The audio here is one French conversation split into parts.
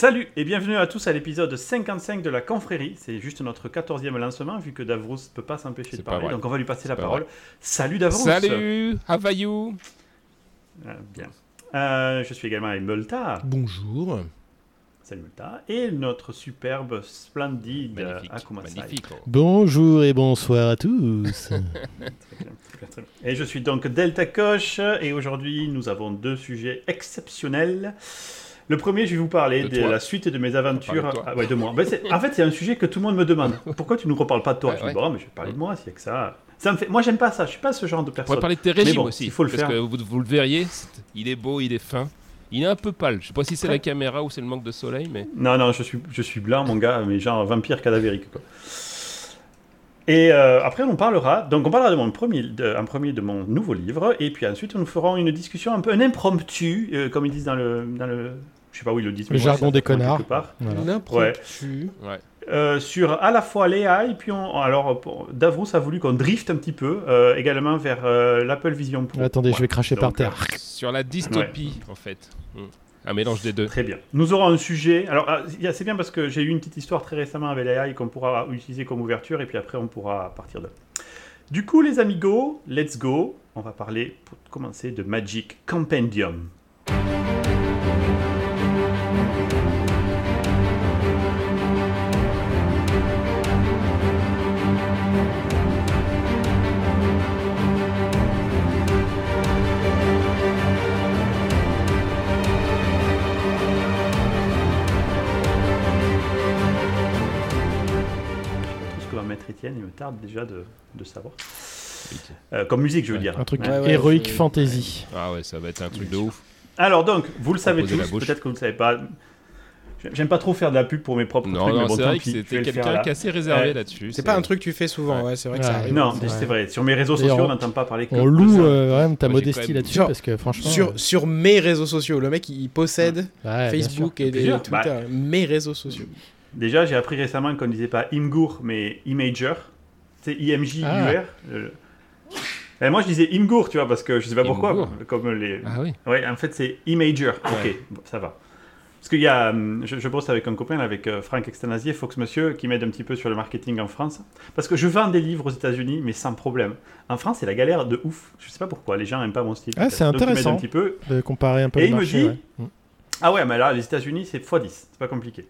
Salut et bienvenue à tous à l'épisode 55 de la confrérie. C'est juste notre 14e lancement vu que Davrous ne peut pas s'empêcher de parler, donc on va lui passer la parole. Vrai. Salut Davrous. Salut, how are you? Bien. Je suis également avec Multa. Bonjour. Salut Multa. Et notre superbe, splendide Akuma Sai. Bonjour et bonsoir à tous. Très bien. Et je suis donc Delta Koch et aujourd'hui nous avons deux sujets exceptionnels. Le premier, je vais vous parler de la suite de mes aventures. De moi. En fait, c'est un sujet que tout le monde me demande. Pourquoi tu ne nous reparles pas de toi? Je dis, bon, mais je vais parler de moi, s'il y a que ça. Moi, j'aime pas ça. Je suis pas ce genre de personne. On va parler de tes régimes aussi. Il faut le faire. Parce que vous le verriez, il est beau, il est fin. Il est un peu pâle. Je sais pas si c'est la caméra ou c'est le manque de soleil, mais. Non, je suis blanc, mon gars, mais genre vampire cadavérique, quoi. Et après, on parlera de mon nouveau livre, et puis ensuite, nous ferons une discussion un peu impromptue, comme ils disent dans le je sais pas où ils le disent. Le jargon des connards. L'impromptu. Ouais. Sur à la fois l'AI, puis Davrous a voulu qu'on drifte un petit peu, également vers l'Apple Vision Pro. Attendez, je vais cracher par terre. Sur la dystopie, en fait. Un mélange des deux. Très bien. Nous aurons un sujet. Alors, c'est bien parce que j'ai eu une petite histoire très récemment avec l'AI qu'on pourra utiliser comme ouverture, et puis après, on pourra partir de... Du coup, les amigos, let's go. On va parler, pour commencer, de Magic Compendium. Il me tarde déjà de savoir. Comme musique, je veux dire. Un truc héroïque fantasy. Ah ouais, ça va être un truc de ouf. Alors donc, vous le savez tous, peut-être que vous ne le savez pas. J'aime pas trop faire de la pub pour mes propres trucs, mais bon, tant pis. C'était quelqu'un qui est assez réservé là-dessus. C'est pas un truc que tu fais souvent, ouais, c'est vrai que ça arrive. Non, c'est vrai. Sur mes réseaux sociaux, on n'entend pas parler que de ça. On loue vraiment ta modestie là-dessus, parce que franchement... Sur mes réseaux sociaux, le mec, il possède Facebook et Twitter. Mes réseaux sociaux. Déjà, j'ai appris récemment qu'on ne disait pas Imgur, mais Imager. C'est IMJUR. Moi, je disais Imgur, tu vois, parce que je ne sais pas pourquoi. Comme les... Ah oui. Ouais, en fait, c'est Imager. Ouais. Ok, bon, ça va. Parce qu'il y a... Je bosse avec un copain, avec Franck Extanasier, Fox Monsieur, qui m'aide un petit peu sur le marketing en France. Parce que je vends des livres aux États-Unis, mais sans problème. En France, c'est la galère de ouf. Je ne sais pas pourquoi. Les gens n'aiment pas mon style. Ah, c'est intéressant un petit peu. De comparer un peu le marché. Et il me dit... Ouais. Ah ouais, mais là, les États-Unis, c'est x10. C'est pas compliqué.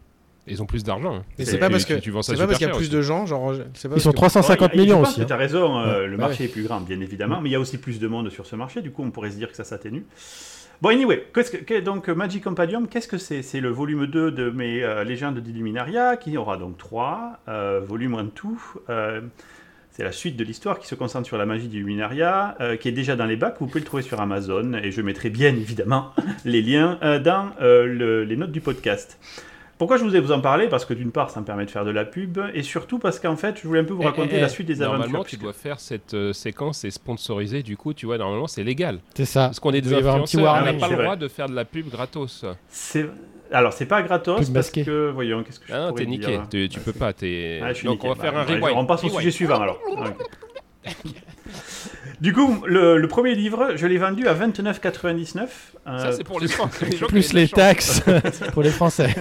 Ils ont plus d'argent. Hein. Et c'est pas parce qu'il y a plus de gens. Genre, c'est pas ils sont 350 millions aussi. Tu as raison, le marché est plus grand, bien évidemment, mais il y a aussi plus de monde sur ce marché. Du coup, on pourrait se dire que ça s'atténue. Bon, anyway, donc Magic Compendium, qu'est-ce que c'est? C'est le volume 2 de mes légendes d'Illuminaria, qui aura donc 3 volumes en tout. C'est la suite de l'histoire qui se concentre sur la magie d'Illuminaria, qui est déjà dans les bacs. Vous pouvez le trouver sur Amazon, et je mettrai bien évidemment les liens dans les notes du podcast. Pourquoi je voulais vous en parler? Parce que d'une part, ça me permet de faire de la pub, et surtout parce qu'en fait, je voulais un peu vous raconter la suite des aventures. Normalement, tu dois faire cette séquence et sponsoriser, du coup, tu vois, normalement, c'est légal. C'est ça. Parce qu'on est des influenceurs, on n'a pas le droit de faire de la pub gratos. Alors, c'est pas gratos, parce que, voyons, qu'est-ce que je pourrais dire? T'es niqué, tu peux pas, t'es... Donc, on va faire un rewind. On passe au sujet suivant, alors. Du coup, le premier livre, je l'ai vendu à 29,99. Ça, c'est pour les Français. Plus les taxes pour les Français.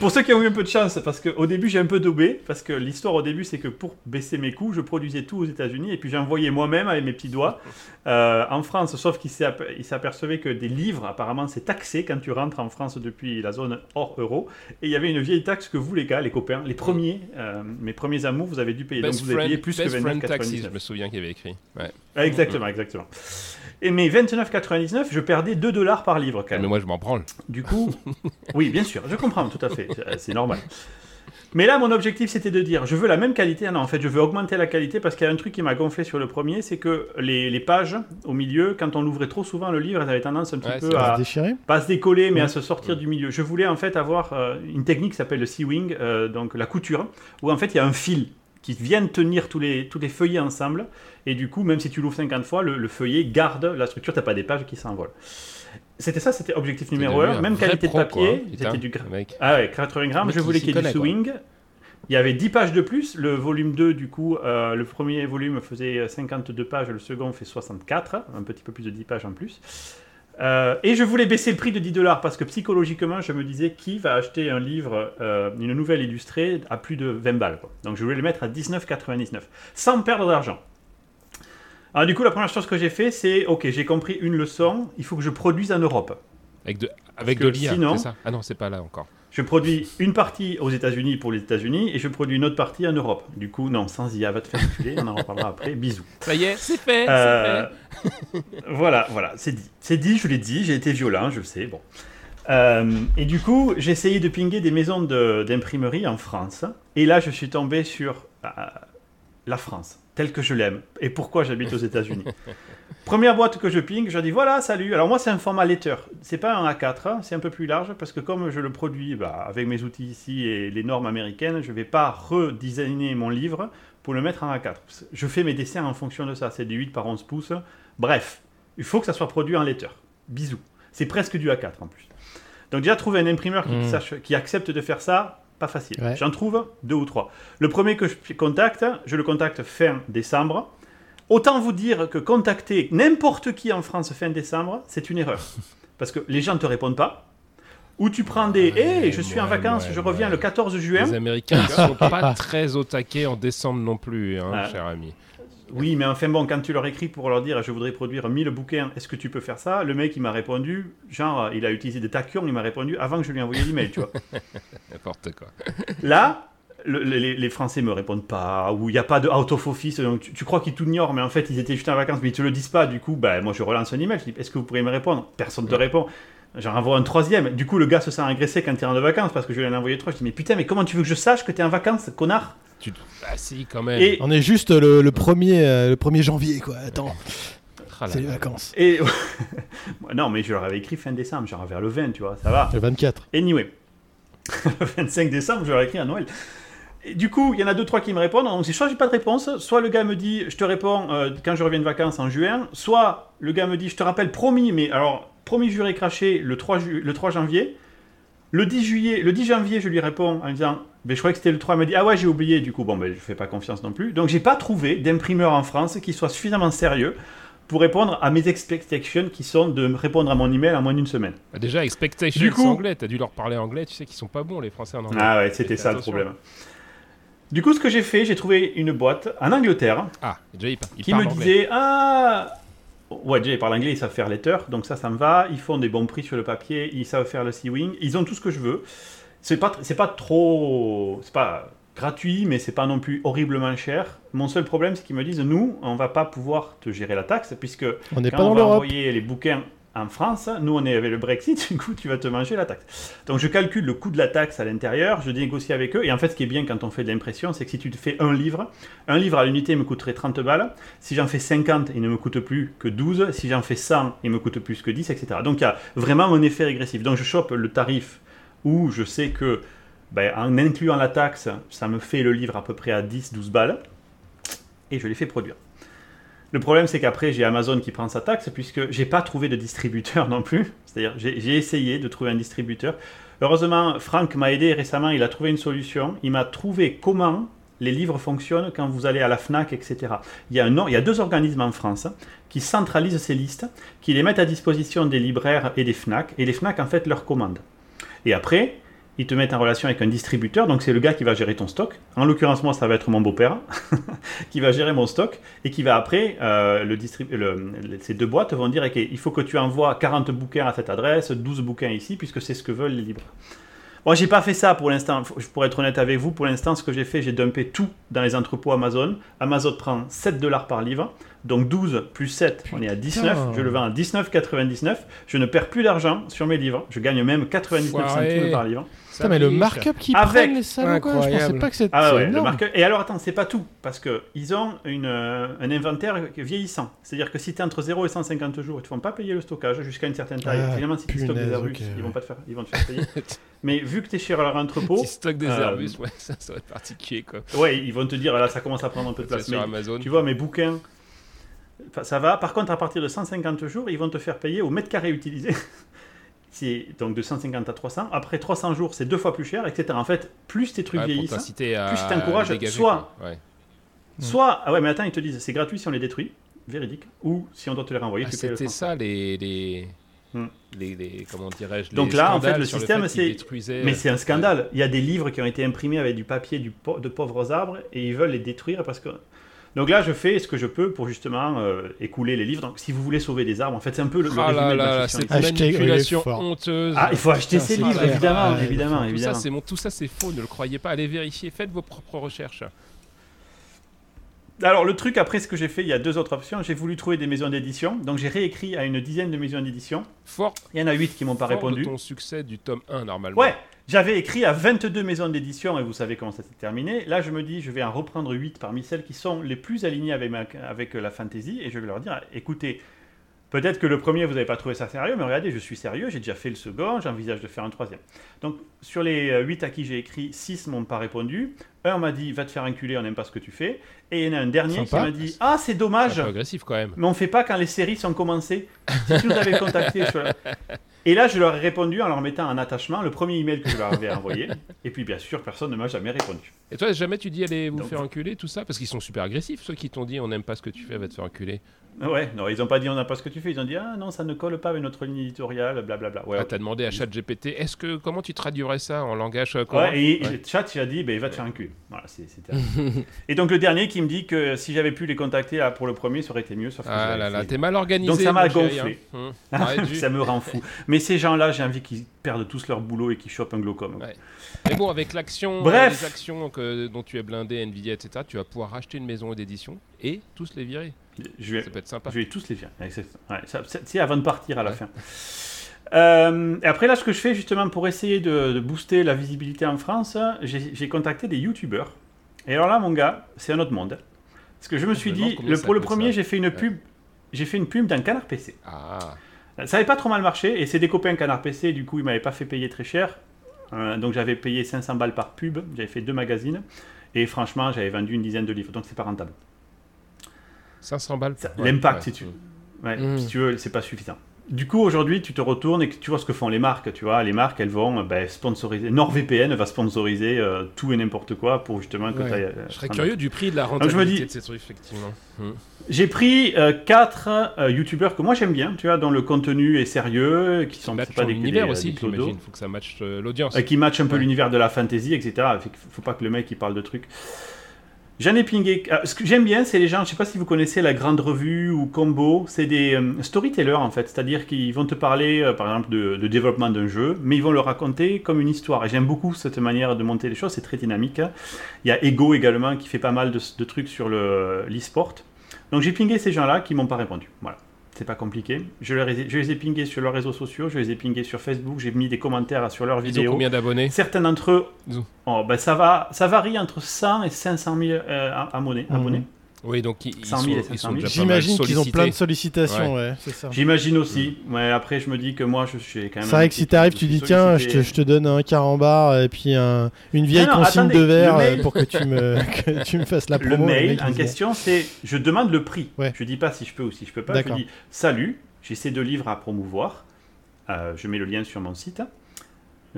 Pour ceux qui ont eu un peu de chance, parce qu'au début, j'ai un peu daubé. Parce que l'histoire au début, c'est que pour baisser mes coûts, je produisais tout aux États-Unis et puis j'envoyais moi-même avec mes petits doigts en France. Sauf qu'il s'apercevait que des livres, apparemment, c'est taxé quand tu rentres en France depuis la zone hors euro. Et il y avait une vieille taxe que vous, les gars, les copains, les premiers, mes premiers amours, vous avez dû payer. Best Donc vous avez payé plus que 29,99. Je me souviens qu'il y avait écrit. Ouais. Exactement. Et mais 29,99, je perdais $2 par livre quand même. Mais moi, je m'en branle. Du coup, oui, bien sûr, je comprends tout à fait, c'est normal. Mais là, mon objectif, c'était de dire, je veux la même qualité. Ah non, en fait, je veux augmenter la qualité parce qu'il y a un truc qui m'a gonflé sur le premier, c'est que les pages au milieu, quand on l'ouvrait trop souvent le livre, elles avaient tendance un petit peu à se déchirer, pas à se décoller, mais à se sortir du milieu. Je voulais en fait avoir une technique qui s'appelle le sewing, donc la couture, où en fait, il y a un fil qui viennent tenir tous les feuillets ensemble. Et du coup, même si tu l'ouvres 50 fois, le feuillet garde la structure. Tu n'as pas des pages qui s'envolent. C'était objectif numéro 1. Même qualité de papier. Quoi, c'était du 80 grammes. Je voulais qu'il y ait du swing. Quoi. Il y avait 10 pages de plus. Le volume 2, du coup, le premier volume faisait 52 pages. Le second fait 64. Un petit peu plus de 10 pages en plus. Et je voulais baisser le prix de $10 parce que psychologiquement, je me disais qui va acheter un livre, une nouvelle illustrée à plus de 20 balles. Quoi. Donc je voulais le mettre à 19,99 sans perdre d'argent. Alors du coup, la première chose que j'ai fait, c'est ok, j'ai compris une leçon, il faut que je produise en Europe. Avec de l'IA, sinon, c'est ça ? Ah non, c'est pas là encore. Je produis une partie aux États-Unis pour les États-Unis et je produis une autre partie en Europe. Du coup, non, sans IA, va te faire enculer, on en reparlera après. Bisous. Ça y est, c'est fait. Voilà, c'est dit, je l'ai dit, j'ai été violent, je le sais. Bon. Et du coup, j'ai essayé de pinguer des maisons d'imprimerie en France. Et là, je suis tombé sur la France, telle que je l'aime et pourquoi j'habite aux États-Unis. Première boîte que je ping, je dis voilà, salut. Alors moi, c'est un format letter. C'est pas un A4, hein, c'est un peu plus large parce que comme je le produis avec mes outils ici et les normes américaines, je vais pas redesigner mon livre pour le mettre en A4. Je fais mes dessins en fonction de ça. C'est du 8 par 11 pouces. Bref, il faut que ça soit produit en letter. Bisous. C'est presque du A4 en plus. Donc déjà, trouver un imprimeur qui accepte de faire ça, pas facile. Ouais. J'en trouve 2 ou 3. Le premier que je le contacte fin décembre. Autant vous dire que contacter n'importe qui en France fin décembre, c'est une erreur. Parce que les gens ne te répondent pas. Ou tu prends des je suis en vacances, je reviens le 14 juin. Les Américains ne sont pas très au taquet en décembre non plus, hein, cher ami. Oui, mais enfin bon, quand tu leur écris pour leur dire je voudrais produire 1000 bouquins, est-ce que tu peux faire ça ? Le mec, il m'a répondu, genre, il a utilisé des taquions, il m'a répondu avant que je lui envoie l'email, tu vois. N'importe quoi. Là, les Français me répondent pas, ou il n'y a pas de out of office, donc tu crois qu'ils t'ignorent, mais en fait ils étaient juste en vacances, mais ils te le disent pas, du coup, moi je relance un email, je dis est-ce que vous pourriez me répondre ? Personne ne te répond. J'en envoie un 3e, du coup le gars se sent agressé quand il est en vacances parce que je lui en ai envoyé 3, je dis mais putain, mais comment tu veux que je sache que t'es en vacances, connard ? Ah si, quand même. Et on est juste le 1er janvier, quoi. Attends. C'est les vacances. Et... non, mais je leur avais écrit fin décembre, genre vers le 20, tu vois, ça va. Le 24. Anyway. Le 25 décembre, je leur ai écrit à Noël. Et du coup, il y en a 2-3 qui me répondent. Donc, c'est soit j'ai pas de réponse, soit le gars me dit je te réponds quand je reviens de vacances en juin, soit le gars me dit je te rappelle, promis, mais alors, promis, juré, craché, le 3 janvier. Le 10 janvier, je lui réponds en disant mais je croyais que c'était le 3, il m'a dit ah ouais, j'ai oublié, du coup je fais pas confiance non plus. Donc j'ai pas trouvé d'imprimeur en France qui soit suffisamment sérieux pour répondre à mes expectations qui sont de répondre à mon email en moins d'une semaine. Déjà expectations du coup, c'est anglais, t'as dû leur parler anglais, tu sais qu'ils sont pas bons les Français en anglais. Ah ouais, c'était ça attention. Le problème. Du coup, ce que j'ai fait, j'ai trouvé une boîte en Angleterre qui me disait ouais, déjà, ils parlent anglais, ils savent faire letter, donc ça me va. Ils font des bons prix sur le papier, ils savent faire le C-Wing, ils ont tout ce que je veux. C'est pas gratuit, mais c'est pas non plus horriblement cher. Mon seul problème, c'est qu'ils me disent nous, on va pas pouvoir te gérer la taxe, puisque on n'est pas dans l'Europe. Envoyer les bouquins en France, nous, on est avec le Brexit, du coup, tu vas te manger la taxe. Donc, je calcule le coût de la taxe à l'intérieur, je négocie avec eux, et en fait, ce qui est bien quand on fait de l'impression, c'est que si tu fais un livre à l'unité me coûterait 30 balles, si j'en fais 50, il ne me coûte plus que 12, si j'en fais 100, il me coûte plus que 10, etc. Donc, il y a vraiment un effet régressif. Donc, je chope le tarif où je sais que, en incluant la taxe, ça me fait le livre à peu près à 10-12 balles, et je les fais produire. Le problème, c'est qu'après, j'ai Amazon qui prend sa taxe, puisque je n'ai pas trouvé de distributeur non plus. C'est-à-dire, j'ai essayé de trouver un distributeur. Heureusement, Franck m'a aidé récemment, il a trouvé une solution. Il m'a trouvé comment les livres fonctionnent quand vous allez à la FNAC, etc. Il y a 2 organismes en France qui centralisent ces listes, qui les mettent à disposition des libraires et des FNAC. Et les FNAC, en fait, leur commandent. Et après, ils te mettent en relation avec un distributeur, donc c'est le gars qui va gérer ton stock. En l'occurrence, moi, ça va être mon beau-père qui va gérer mon stock et qui va après, ces 2 boîtes vont dire okay, il faut que tu envoies 40 bouquins à cette adresse, 12 bouquins ici, puisque c'est ce que veulent les libraires. Moi, j'ai pas fait ça pour l'instant. Pour être honnête avec vous, pour l'instant, ce que j'ai fait, j'ai dumpé tout dans les entrepôts Amazon. Amazon prend $7 par livre, donc 12 plus 7, on est à 19. Je le vends à 19,99. Je ne perds plus d'argent sur mes livres. Je gagne même 99 centimes par livre. Putain, mais le markup qu'ils prennent les salons, quoi, je pensais pas que c'était énorme. Et alors, attends, c'est pas tout, parce qu'ils ont un inventaire vieillissant. C'est-à-dire que si t'es entre 0 et 150 jours, ils te font pas payer le stockage jusqu'à une certaine taille. Finalement, si tu stockes des Airbus, ils vont te faire payer. Mais vu que t'es chez leur entrepôt... si tu stockes des Airbus, ouais, ça serait particulier, quoi. Ouais, ils vont te dire, là, ça commence à prendre un peu de place. Mais, tu vois, mes bouquins... ça va. Par contre, à partir de 150 jours, ils vont te faire payer au mètre carré utilisé. C'est donc de 150 à 300. Après 300 jours, c'est 2 fois plus cher, etc. En fait, plus tes trucs vieillissent, plus t'encourages. Soit, ah ouais, mais attends, ils te disent c'est gratuit si on les détruit, véridique, ou si on doit te les renvoyer. C'était ça les Comment dirais-je, donc là en fait le système c'est un scandale. Il y a des livres qui ont été imprimés avec du papier de pauvres arbres et ils veulent les détruire parce que... Donc là je fais ce que je peux pour justement écouler les livres. Donc si vous voulez sauver des arbres, en fait c'est un peu le résumé de la fiction. C'est une manipulation honteuse. Ah, il faut acheter ces livres, évidemment. Tout ça c'est faux, ne le croyez pas, allez vérifier, faites vos propres recherches. Alors le truc, après ce que j'ai fait, il y a deux autres options. J'ai voulu trouver des maisons d'édition, donc j'ai réécrit à une dizaine de maisons d'édition. Il y en a 8 qui m'ont pas répondu. Fort de ton succès du tome 1 normalement. Ouais, j'avais écrit à 22 maisons d'édition et vous savez comment ça s'est terminé. Là je me dis, je vais en reprendre 8 parmi celles qui sont les plus alignées avec la fantasy et je vais leur dire, écoutez, peut-être que le premier vous n'avez pas trouvé ça sérieux, mais regardez, je suis sérieux, j'ai déjà fait le second, j'envisage de faire un troisième. Donc sur les 8 à qui j'ai écrit, 6 m'ont pas répondu. Un m'a dit, va te faire enculer, on n'aime pas ce que tu fais. Et il y en a un dernier qui m'a dit, ah c'est dommage, c'est agressif quand même. Mais on ne fait pas quand les séries sont commencées. Si tu nous avais contacté. Et là je leur ai répondu en leur mettant en attachement le premier email que je leur avais envoyé. Et puis bien sûr personne ne m'a jamais répondu. Et toi jamais tu dis allez vous faire enculer tout ça, parce qu'ils sont super agressifs ceux qui t'ont dit on n'aime pas ce que tu fais, va te faire enculer. Ouais, non, ils n'ont pas dit on n'aime pas ce que tu fais, ils ont dit ah non ça ne colle pas avec notre ligne éditoriale, blablabla. Bla, bla. Ouais, t'as demandé à ChatGPT comment tu traduirais ça en langage commun. Et Chat il a dit va te faire enculer. Voilà, c'était. Et donc le dernier qui me dit que si j'avais pu les contacter pour le premier, ça aurait été mieux. Sauf que t'es mal organisé. Donc ça m'a gonflé. Ça me rend fou. Mais ces gens-là, j'ai envie qu'ils perdent tous leur boulot et qu'ils chopent un glaucome. Ouais. Mais bon, avec l'action, les actions dont tu es blindé, Nvidia, etc., tu vas pouvoir acheter une maison d'édition et tous les virer. Ça peut être sympa. Je vais tous les virer. C'est avant de partir à la fin. Et après là, ce que je fais justement pour essayer de booster la visibilité en France, j'ai contacté des youtubeurs. Et alors là, mon gars, c'est un autre monde. Parce que je me suis dit, pour le premier, j'ai fait une pub. J'ai fait une pub d'un Canard PC. Ah. Ça n'avait pas trop mal marché. Et c'est des copains Canard PC. Du coup, ils m'avaient pas fait payer très cher. Donc j'avais payé 500 balles par pub. J'avais fait 2 magazines. Et franchement, j'avais vendu une dizaine de livres. Donc c'est pas rentable. 500 balles. L'impact, si tu veux. Si tu veux, c'est pas suffisant. Du coup, aujourd'hui, tu te retournes et tu vois ce que font les marques. Tu vois, les marques, elles vont sponsoriser. NordVPN va sponsoriser tout et n'importe quoi pour justement que je serais curieux du prix de la rentabilité de ces trucs, effectivement. J'ai pris 4 youtubeurs que moi j'aime bien, tu vois, dont le contenu est sérieux, qui sont pas des l'univers aussi, j'imagine. Il faut que ça matche l'audience. Qui matche un peu l'univers de la fantasy, etc. Faut pas que le mec il parle de trucs. J'en ai pingé. Ce que j'aime bien, c'est les gens, je ne sais pas si vous connaissez la Grande Revue ou Combo, c'est des storytellers en fait, c'est-à-dire qu'ils vont te parler par exemple de développement d'un jeu, mais ils vont le raconter comme une histoire. Et j'aime beaucoup cette manière de monter les choses, c'est très dynamique. Il y a Ego également qui fait pas mal de trucs sur l'e-sport. Donc j'ai pingé ces gens-là qui ne m'ont pas répondu. Voilà, c'est pas compliqué. Je les ai pingés sur leurs réseaux sociaux, je les ai pingés sur Facebook, j'ai mis des commentaires sur leurs vidéos. Ils ont combien d'abonnés ? Certains d'entre eux, ça varie entre 100 et 500 000 abonnés. Oui, donc ils sont déjà pas mal sollicités. J'imagine qu'ils ont plein de sollicitations, ouais. C'est ça. J'imagine aussi. Ouais, après, je me dis que moi, je suis quand même... C'est vrai que si t'arrives, tu dis, tiens, je te donne un carambar et puis une vieille consigne de verre pour que tu me fasses la promo. Le mail en question, c'est... Je demande le prix. Ouais. Je dis pas si je peux ou si je peux pas. D'accord. Je dis, salut, j'ai ces 2 livres à promouvoir. Je mets le lien sur mon site.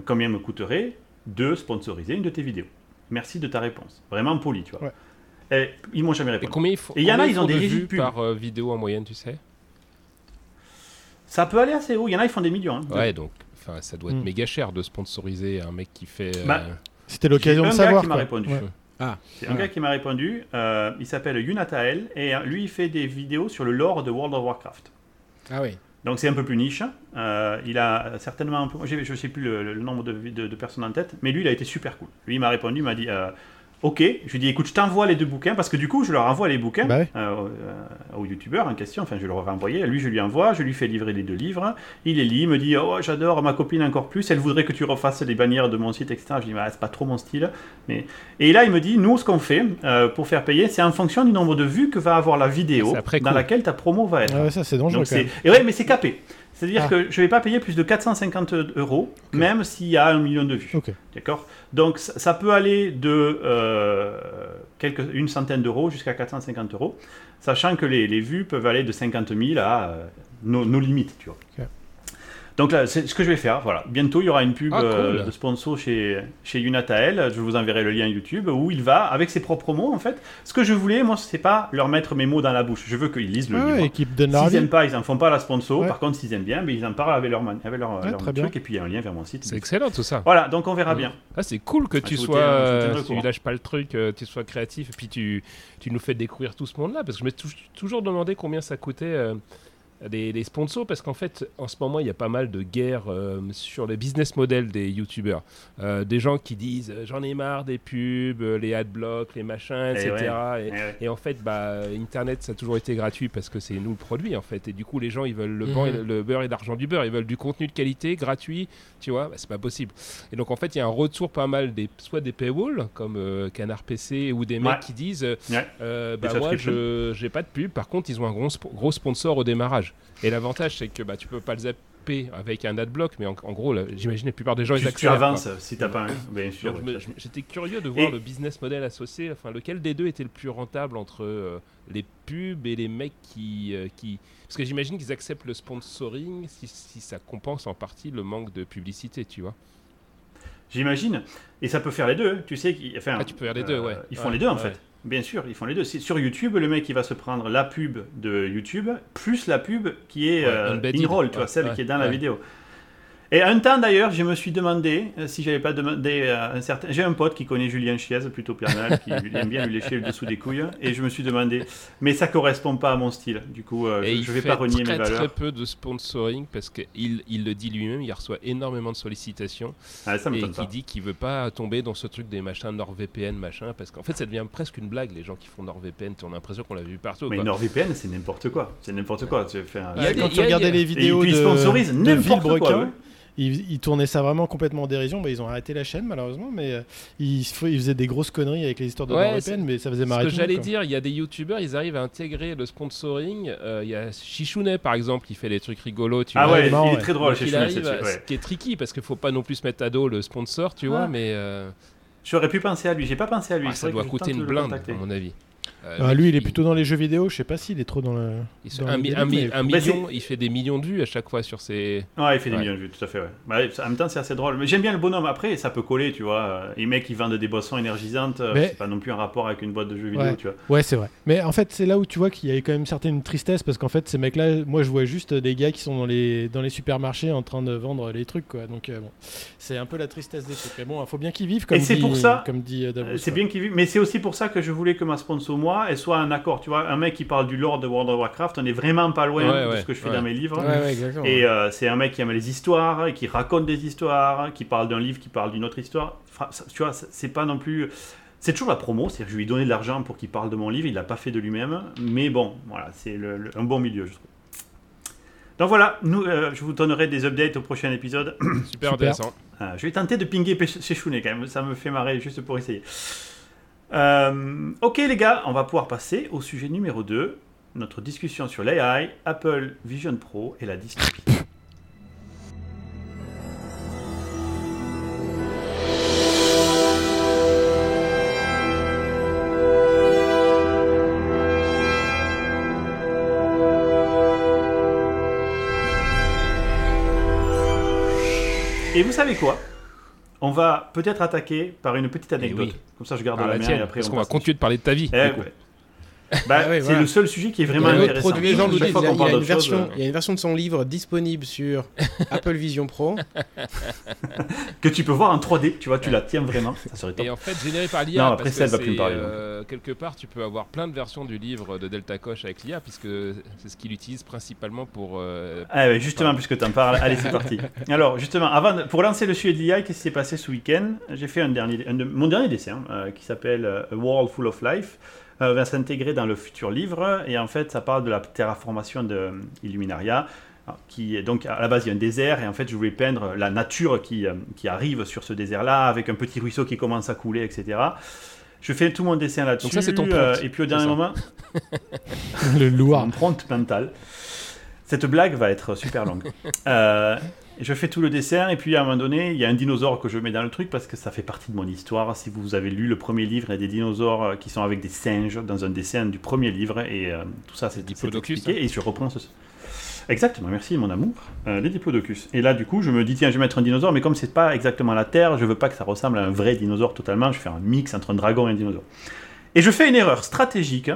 Combien me coûterait de sponsoriser une de tes vidéos ? Merci de ta réponse. Vraiment poli, tu vois. Ouais. Et ils m'ont jamais répondu. Et il y en a, ils ont des vues par vidéo en moyenne, tu sais. Ça peut aller assez haut. Il y en a, ils font des millions. Ouais, donc ça doit être méga cher de sponsoriser un mec qui fait... C'était l'occasion de savoir. M'a répondu. Ouais. Ah. C'est un gars qui m'a répondu. Il s'appelle Yunatael. Et lui, il fait des vidéos sur le lore de World of Warcraft. Ah oui. Donc c'est un peu plus niche. Il a certainement un peu... Je ne sais plus le nombre de personnes en tête. Mais lui, il a été super cool. Lui, il m'a répondu, il m'a dit... Ok, je lui dis écoute, je t'envoie les 2 bouquins parce que du coup je leur envoie les bouquins au youtubeur en question, enfin je leur ai envoyé, lui je lui envoie, je lui fais livrer les 2 livres, il les lit, il me dit j'adore, ma copine encore plus, elle voudrait que tu refasses les bannières de mon site, etc. Je lui dis c'est pas trop mon style, mais... Et là il me dit nous ce qu'on fait pour faire payer, c'est en fonction du nombre de vues que va avoir la vidéo dans laquelle ta promo va être. Ça c'est dangereux. Donc, quand même. Et ouais, mais c'est capé. C'est-à-dire que je ne vais pas payer plus de 450 €, même s'il y a 1 million de vues. Okay. D'accord ? Donc, ça peut aller de une centaine d'euros jusqu'à 450 €, sachant que les vues peuvent aller de 50 000 à nos limites, tu vois. Okay. Donc là, c'est ce que je vais faire. Voilà. Bientôt, il y aura une pub de sponsor chez Yunatael. Je vous enverrai le lien YouTube où il va avec ses propres mots en fait. Ce que je voulais, moi, c'est pas leur mettre mes mots dans la bouche. Je veux qu'ils lisent le livre. S'ils n'aiment pas, ils en font pas la sponsor. Ouais. Par contre, s'ils aiment bien, mais ils en parlent avec leur truc. Et puis il y a un lien vers mon site. C'est excellent tout ça. Voilà. Donc on verra bien. Ah, c'est cool que tu sois, tu lâches pas le truc, tu sois créatif et puis tu nous fais découvrir tout ce monde-là parce que je me suis toujours demandé combien ça coûtait. Des sponsors, parce qu'en fait, en ce moment, il y a pas mal de guerres sur les business models des youtubeurs. Des gens qui disent j'en ai marre des pubs, les adblocks, les machins, etc. Et en fait, Internet, ça a toujours été gratuit parce que c'est nous le produit, en fait. Et du coup, les gens, ils veulent le beurre et l'argent du beurre. Ils veulent du contenu de qualité, gratuit, tu vois, c'est pas possible. Et donc, en fait, il y a un retour pas mal, soit des paywalls, comme Canard PC, ou des mecs qui disent moi, j'ai pas de pub. Par contre, ils ont un gros sponsor au démarrage. Et l'avantage, c'est que tu peux pas le zapper avec un adblock, mais en gros, là, j'imagine la plupart des gens ils accélèrent. Tu avances si t'as pas un. Bien sûr. Donc, j'étais curieux de voir le business model associé. Enfin, lequel des deux était le plus rentable entre les pubs et les mecs qui. Parce que j'imagine qu'ils acceptent le sponsoring si ça compense en partie le manque de publicité, tu vois. J'imagine. Et ça peut faire les deux. Tu sais, tu peux faire les deux, ouais. Ils font les deux en fait. Bien sûr, ils font les deux. C'est sur YouTube, le mec, il va se prendre la pub de YouTube plus la pub qui est in-roll, tu vois, celle qui est dans la vidéo. Et un temps, d'ailleurs, je me suis demandé si j'avais pas demandé un certain... J'ai un pote qui connaît Julien Chiez, plutôt Pernal, qui aime bien lui lécher le dessous des couilles. Et je me suis demandé, mais ça correspond pas à mon style. Du coup, je vais pas renier mes valeurs. Il fait très peu de sponsoring parce qu'il le dit lui-même, il reçoit énormément de sollicitations. Ah, ça m'étonne pas. Et il dit qu'il veut pas tomber dans ce truc des machins NordVPN, machin, parce qu'en fait, ça devient presque une blague, les gens qui font NordVPN. On a l'impression qu'on l'a vu partout. Mais NordVPN, c'est n'importe quoi. C'est n'importe quoi. Quand tu regardais les vidéos de Villebrequin, ils tournaient ça vraiment complètement en dérision. Ils ont arrêté la chaîne, malheureusement, mais ils faisaient des grosses conneries avec les histoires de NordVPN, mais ça faisait marrer tout le monde. J'allais dire, il y a des youtubeurs, ils arrivent à intégrer le sponsoring. Il y a Cheshuné, par exemple, qui fait des trucs rigolos. Il est très drôle, Cheshuné. Ce qui est tricky, parce qu'il ne faut pas non plus se mettre à dos le sponsor, tu vois, mais... J'aurais pu penser à lui, j'ai pas pensé à lui. Ça doit coûter une blinde, à mon avis. Lui, il est plutôt dans les jeux vidéo. Je sais pas s'il est trop dans le. Il fait des millions de vues à chaque fois sur ses. Ouais, il fait des millions de vues, tout à fait. Ouais. En même temps, c'est assez drôle. Mais j'aime bien le bonhomme. Après, ça peut coller, tu vois. Les mecs, ils vendent des boissons énergisantes. Mais... C'est pas non plus un rapport avec une boîte de jeux vidéo, tu vois. Ouais, c'est vrai. Mais en fait, c'est là où tu vois qu'il y a quand même certaine tristesse parce qu'en fait, ces mecs-là, moi, je vois juste des gars qui sont dans les supermarchés en train de vendre les trucs, quoi. Donc, c'est un peu la tristesse des trucs. Mais bon, faut bien qu'ils vivent comme. Et c'est pour ça. Comme dit Davrous, c'est bien qu'ils vivent. Mais c'est aussi pour ça que je voulais que ma sponsor moi, et soit un accord, tu vois, un mec qui parle du lore de World of Warcraft, on est vraiment pas loin de ce que je fais dans mes livres, et c'est un mec qui aime les histoires, et qui raconte des histoires, qui parle d'un livre, qui parle d'une autre histoire, tu vois, c'est pas non plus... C'est toujours la promo, c'est-à-dire que je lui ai donné de l'argent pour qu'il parle de mon livre, il l'a pas fait de lui-même, mais bon, voilà, c'est un bon milieu, je trouve. Donc voilà, je vous donnerai des updates au prochain épisode. Super intéressant. Je vais tenter de pinguer Cheshuné quand même, ça me fait marrer juste pour essayer. Ok les gars, on va pouvoir passer au sujet numéro 2, notre discussion sur l'AI, Apple Vision Pro et la dystopie. Et vous savez quoi ? On va peut-être attaquer par une petite anecdote. Oui. Comme ça, je garde la mienne et après. Parce qu'on va continuer de parler de ta vie. C'est le seul sujet qui est vraiment intéressant. Les gens l'oublient. Il y a une version de son livre disponible sur Apple Vision Pro que tu peux voir en 3D. Tu vois, tu la tiens vraiment. Ça serait top. Et en fait, généré par l'IA. Non, après ça, elle va plus me parler. Quelque part, tu peux avoir plein de versions du livre de Delta Koch avec l'IA, puisque c'est ce qu'il utilise principalement pour. Justement, puisque tu en parles, allez, c'est parti. Alors, justement, pour lancer le sujet de l'IA, qu'est-ce qui s'est passé ce week-end ? J'ai fait mon dernier dessin qui s'appelle A World Full of Life. Va s'intégrer dans le futur livre et en fait ça parle de la terraformation de Illuminaria qui est donc à la base il y a un désert et en fait je voulais peindre la nature qui arrive sur ce désert là avec un petit ruisseau qui commence à couler etc. Je fais tout mon dessin là-dessus. Donc ça c'est ton prompt, et puis au dernier moment le louard mon prompt mental. Cette blague va être super longue. Je fais tout le dessin et puis à un moment donné, il y a un dinosaure que je mets dans le truc parce que ça fait partie de mon histoire. Si vous avez lu le premier livre, il y a des dinosaures qui sont avec des singes dans un dessin du premier livre et tout ça c'est expliqué et je reprends ce... Exactement, merci mon amour, les diplodocus. Et là, du coup, je me dis, tiens, je vais mettre un dinosaure, mais comme c'est pas exactement la Terre, je veux pas que ça ressemble à un vrai dinosaure totalement, je fais un mix entre un dragon et un dinosaure. Et je fais une erreur stratégique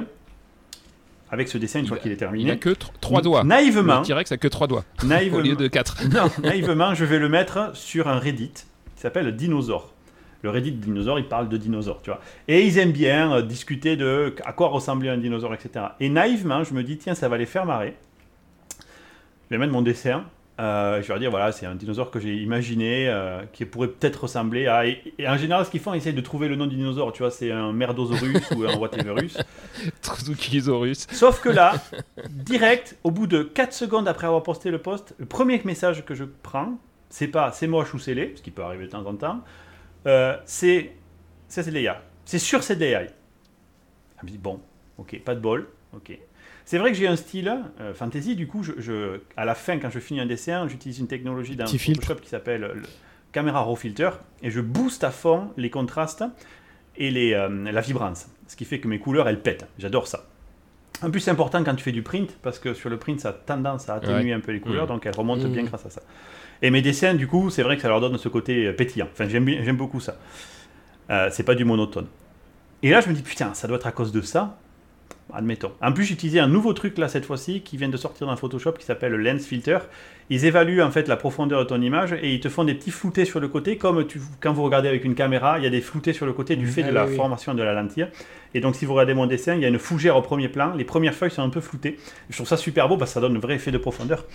avec ce dessin, une fois qu'il est terminé. Il n'a que 3 doigts. Naïvement. Le T-Rex a que 3 doigts. Naïvement. Au lieu de 4. Non, naïvement, je vais le mettre sur un Reddit qui s'appelle Dinosaure. Le Reddit dinosaure, il parle de dinosaures, tu vois. Et ils aiment bien discuter de à quoi ressemblait un dinosaure, etc. Et naïvement, je me dis, tiens, ça va les faire marrer. Je vais mettre mon dessin. Je vais leur dire, voilà, c'est un dinosaure que j'ai imaginé, qui pourrait peut-être ressembler à... Et en général, ce qu'ils font, ils essayent de trouver le nom du dinosaure. Tu vois, c'est un merdosaurus ou un whateverus. Truzukisaurus. Sauf que là, direct, au bout de 4 secondes après avoir posté le post, le premier message que je prends, c'est pas « c'est moche » ou « c'est laid », ce qui peut arriver de temps en temps, c'est « ça, c'est de l'IA ». C'est sûr, c'est de l'IA. Je me dis « bon, ok, pas de bol, ok ». C'est vrai que j'ai un style fantasy, du coup, à la fin, quand je finis un dessin, j'utilise une technologie dans Photoshop qui s'appelle le Camera Raw Filter, et je booste à fond les contrastes et la vibrance, ce qui fait que mes couleurs, elles pètent. J'adore ça. En plus, c'est important quand tu fais du print, parce que sur le print, ça a tendance à atténuer un peu les couleurs, donc elles remontent bien grâce à ça. Et mes dessins, du coup, c'est vrai que ça leur donne ce côté pétillant. Enfin, j'aime beaucoup ça. C'est pas du monotone. Et là, je me dis, putain, ça doit être à cause de ça. Admettons. En plus, j'ai utilisé un nouveau truc là cette fois-ci qui vient de sortir dans Photoshop qui s'appelle le Lens Filter. Ils évaluent en fait la profondeur de ton image et ils te font des petits floutés sur le côté, comme quand vous regardez avec une caméra, il y a des floutés sur le côté du fait de la formation de la lentille. Et donc, si vous regardez mon dessin, il y a une fougère au premier plan. Les premières feuilles sont un peu floutées. Je trouve ça super beau parce que ça donne un vrai effet de profondeur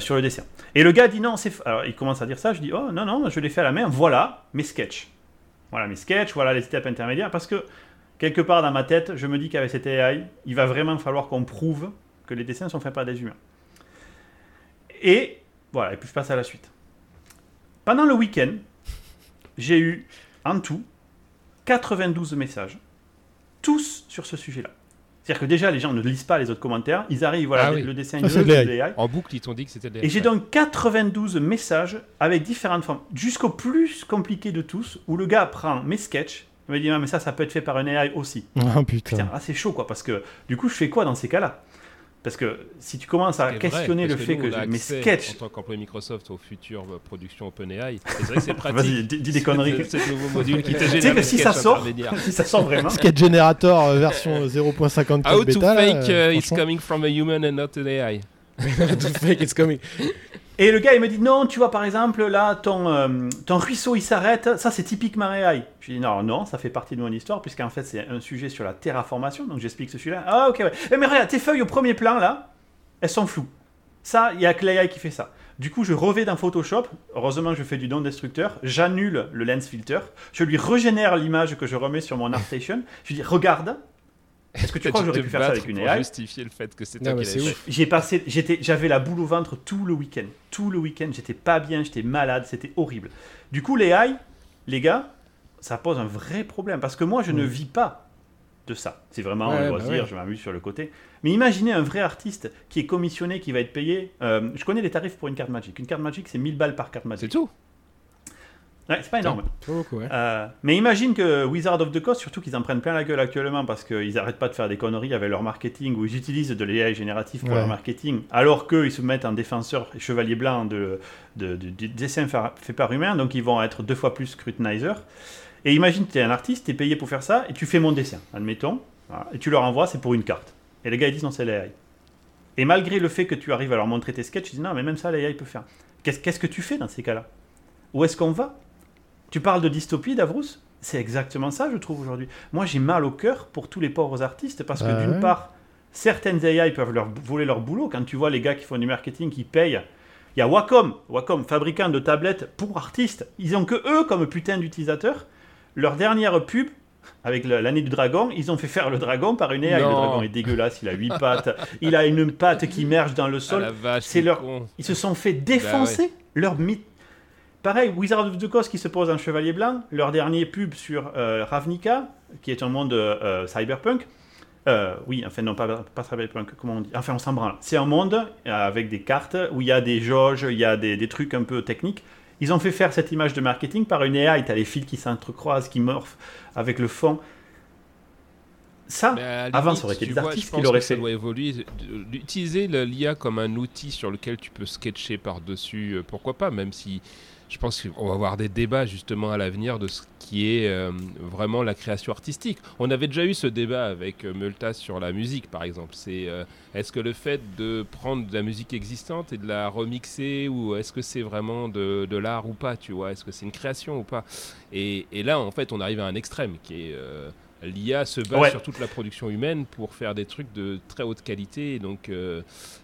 sur le dessin. Et le gars dit non, c'est... Alors, il commence à dire ça. Je dis oh non, je l'ai fait à la main. Voilà mes sketchs. Voilà mes sketchs. Voilà les étapes intermédiaires parce que quelque part dans ma tête, je me dis qu'avec cette AI, il va vraiment falloir qu'on prouve que les dessins sont faits par des humains. Et voilà, et puis je passe à la suite. Pendant le week-end, j'ai eu en tout 92 messages, tous sur ce sujet-là. C'est-à-dire que déjà, les gens ne lisent pas les autres commentaires, ils arrivent, voilà, le dessin de l'AI. En boucle, ils t'ont dit que c'était de l'AI. Et j'ai donc 92 messages avec différentes formes, jusqu'au plus compliqué de tous, où le gars prend mes sketchs. Il m'a dit, mais ça peut être fait par une AI aussi. Oh, putain. Ah, c'est chaud, quoi, parce que du coup, je fais quoi dans ces cas-là ? Parce que si tu commences à questionner le fait que mes sketchs... En tant qu'employé Microsoft aux futures productions OpenAI, c'est vrai que c'est pratique. Vas-y, dis des conneries. C'est le nouveau module qui te génère. Tu sais que si ça sort vraiment... Sketch Generator version 0.54 bêta... How to fake it's coming from a human and not an AI. How to fake it's coming... Et le gars, il me dit, non, tu vois, par exemple, là, ton ruisseau, il s'arrête. Ça, c'est typiquement AI. Je lui dis, non, ça fait partie de mon histoire, puisqu'en fait, c'est un sujet sur la terraformation. Donc, j'explique ce sujet-là. Ah, ok, ouais. Mais regarde, tes feuilles au premier plan, là, elles sont floues. Ça, il n'y a que l'AI qui fait ça. Du coup, je revais dans Photoshop. Heureusement, je fais du non-destructeur. J'annule le lens filter. Je lui régénère l'image que je remets sur mon ArtStation. Je lui dis, regarde. Est-ce que tu crois que j'aurais pu faire ça avec une AI pour justifier le fait que c'est toi qui l'avais fait. J'avais la boule au ventre tout le week-end. Tout le week-end, j'étais pas bien, j'étais malade, c'était horrible. Du coup, l'AI, les gars, ça pose un vrai problème. Parce que moi, je ne vis pas de ça. C'est vraiment un loisir, je m'amuse sur le côté. Mais imaginez un vrai artiste qui est commissionné, qui va être payé. Je connais les tarifs pour une carte Magic. Une carte Magic, c'est 1000 balles par carte Magic. C'est tout. Ouais, c'est pas énorme. Beaucoup, ouais. Mais imagine que Wizard of the Coast, surtout qu'ils en prennent plein la gueule actuellement parce qu'ils n'arrêtent pas de faire des conneries avec leur marketing où ils utilisent de l'AI génératif pour leur marketing, alors qu'eux, ils se mettent en défenseur et chevalier blanc du dessin fait par humain, donc ils vont être 2 fois plus scrutiniseurs. Et imagine que tu es un artiste, tu es payé pour faire ça et tu fais mon dessin, admettons, voilà, et tu leur envoies, c'est pour une carte. Et les gars, ils disent non, c'est l'AI. Et malgré le fait que tu arrives à leur montrer tes sketchs, ils disent non, mais même ça, l'AI peut faire. Qu'est-ce que tu fais dans ces cas-là ? Où est-ce qu'on va ? Tu parles de dystopie, Davrous ? C'est exactement ça, je trouve, aujourd'hui. Moi, j'ai mal au cœur pour tous les pauvres artistes parce que, d'une part, certaines AI peuvent leur voler leur boulot. Quand tu vois les gars qui font du marketing, qui payent... Il y a Wacom, fabricant de tablettes pour artistes. Ils n'ont que eux comme putain d'utilisateurs. Leur dernière pub, avec l'année du dragon, ils ont fait faire le dragon par une AI. Non. Le dragon est dégueulasse, il a 8 pattes. Il a une patte qui merge dans le sol. Vache, c'est leur... Ils se sont fait défoncer leur mythe. Pareil, Wizard of the Coast qui se pose en chevalier blanc, leur dernier pub sur Ravnica, qui est un monde cyberpunk. Pas cyberpunk, comment on dit ? Enfin, on s'en branle. C'est un monde avec des cartes où il y a des jauges, il y a des trucs un peu techniques. Ils ont fait faire cette image de marketing par une AI. T'as les fils qui s'entrecroisent, qui morphent avec le fond. Ça, avant, ça aurait été des artistes qui l'auraient fait. Ça doit évoluer. Utiliser l'IA comme un outil sur lequel tu peux sketcher par-dessus, pourquoi pas, même si je pense qu'on va avoir des débats justement à l'avenir de ce qui est vraiment la création artistique. On avait déjà eu ce débat avec Multa sur la musique, par exemple. C'est, est-ce que le fait de prendre de la musique existante et de la remixer, ou est-ce que c'est vraiment de l'art ou pas, tu vois ? Est-ce que c'est une création ou pas ? Et là, en fait, on arrive à un extrême qui est... l'IA se base sur toute la production humaine pour faire des trucs de très haute qualité. Donc,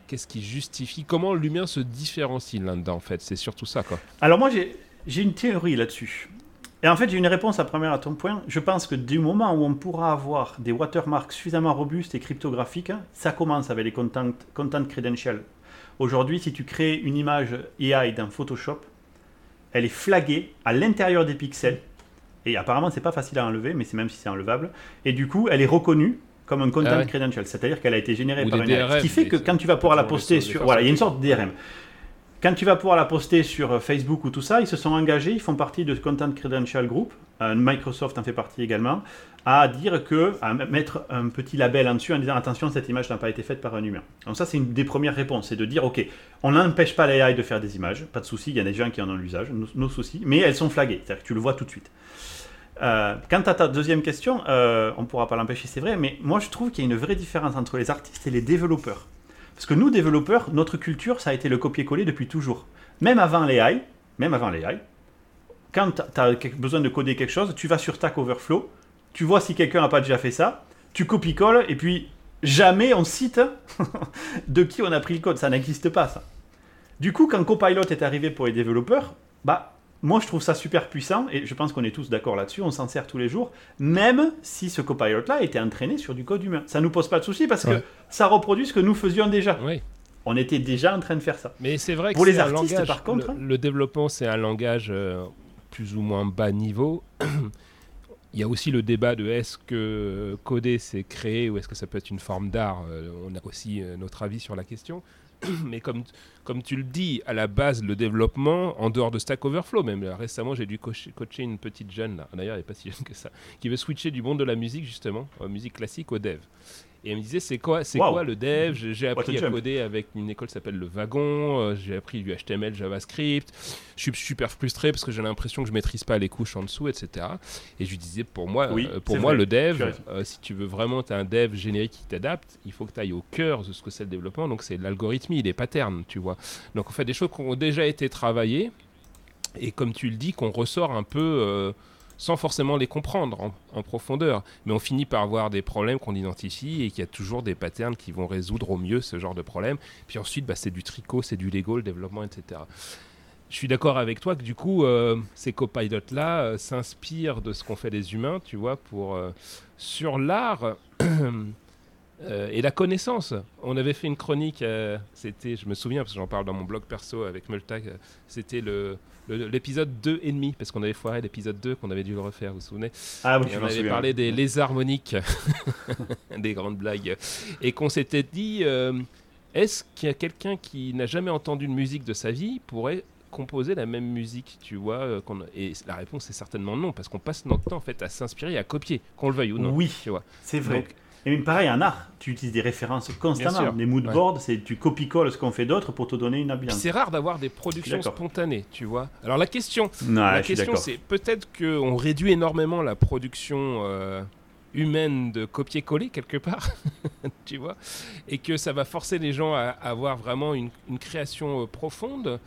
qu'est-ce qui justifie ? Comment l'humain se différencie là-dedans, en fait ? C'est surtout ça, quoi. Alors moi, j'ai une théorie là-dessus. Et en fait, j'ai une réponse à ton point. Je pense que du moment où on pourra avoir des watermarks suffisamment robustes et cryptographiques, ça commence avec les content credentials. Aujourd'hui, si tu crées une image AI dans Photoshop, elle est flaguée à l'intérieur des pixels. Et apparemment, c'est pas facile à enlever, mais c'est même si c'est enlevable. Et du coup, elle est reconnue comme un content credential, c'est-à-dire qu'elle a été générée par une DRM, ce qui fait que quand tu vas pouvoir la poster sur... Voilà, il y a une sorte de DRM. Quand tu vas pouvoir la poster sur Facebook ou tout ça, ils se sont engagés, ils font partie de Content Credential Group, Microsoft en fait partie également, à dire que, à mettre un petit label en dessus en disant attention, cette image n'a pas été faite par un humain. Donc ça, c'est une des premières réponses, c'est de dire ok, on n'empêche pas l'AI de faire des images, pas de souci, il y a des gens qui en ont l'usage, nos soucis, mais elles sont flaguées, c'est-à-dire que tu le vois tout de suite. Quant à ta deuxième question, on ne pourra pas l'empêcher, c'est vrai, mais moi je trouve qu'il y a une vraie différence entre les artistes et les développeurs. Parce que nous, développeurs, notre culture, ça a été le copier-coller depuis toujours. Même avant l'AI, quand tu as besoin de coder quelque chose, tu vas sur Stack Overflow, tu vois si quelqu'un n'a pas déjà fait ça, tu copies-colles, et puis jamais on cite de qui on a pris le code. Ça n'existe pas, ça. Du coup, quand Copilot est arrivé pour les développeurs, bah, moi, je trouve ça super puissant, et je pense qu'on est tous d'accord là-dessus, on s'en sert tous les jours, même si ce copilot-là était entraîné sur du code humain. Ça ne nous pose pas de souci parce que ça reproduit ce que nous faisions déjà. Oui. On était déjà en train de faire ça. Mais c'est vrai que pour les artistes, langage, par contre... Le développement, c'est un langage plus ou moins bas niveau. Il y a aussi le débat de est-ce que coder, c'est créer, ou est-ce que ça peut être une forme d'art. On a aussi notre avis sur la question. Mais comme tu le dis, à la base, le développement, en dehors de Stack Overflow, même là, récemment, j'ai dû coacher une petite jeune, là. D'ailleurs, elle n'est pas si jeune que ça, qui veut switcher du monde de la musique, justement, musique classique, au dev. Et elle me disait, c'est quoi le dev ? J'ai appris à coder avec une école qui s'appelle Le Wagon, j'ai appris du HTML, JavaScript, je suis super frustré parce que j'ai l'impression que je ne maîtrise pas les couches en dessous, etc. Et je lui disais, pour moi le dev, si tu veux vraiment, tu as un dev générique qui t'adapte, il faut que tu ailles au cœur de ce que c'est le développement, donc c'est l'algorithmie, les patterns, tu vois. Donc en fait, des choses qui ont déjà été travaillées, et comme tu le dis, qu'on ressort un peu... sans forcément les comprendre en profondeur. Mais on finit par avoir des problèmes qu'on identifie et qu'il y a toujours des patterns qui vont résoudre au mieux ce genre de problème. Puis ensuite, c'est du tricot, c'est du Lego, le développement, etc. Je suis d'accord avec toi que du coup, ces copilotes-là s'inspirent de ce qu'on fait les humains, tu vois, sur l'art et la connaissance. On avait fait une chronique, c'était, je me souviens, parce que j'en parle dans mon blog perso avec Multa, c'était l'épisode 2 et demi, parce qu'on avait foiré l'épisode 2, qu'on avait dû le refaire, vous vous souvenez ? Ah oui, je me souviens. On avait parlé des lézards harmoniques, des grandes blagues, et qu'on s'était dit, est-ce qu'il y a quelqu'un qui n'a jamais entendu de musique de sa vie pourrait composer la même musique, tu vois, et la réponse est certainement non, parce qu'on passe notre temps en fait à s'inspirer, à copier, qu'on le veuille ou non. Oui, tu vois. C'est vrai. Donc, et même pareil, en art, tu utilises des références constamment, des moodboards, tu copie-colles ce qu'on fait d'autre pour te donner une ambiance. C'est rare d'avoir des productions spontanées, tu vois. Alors la question c'est peut-être qu'on réduit énormément la production humaine de copier-coller quelque part, tu vois, et que ça va forcer les gens à avoir vraiment une création profonde,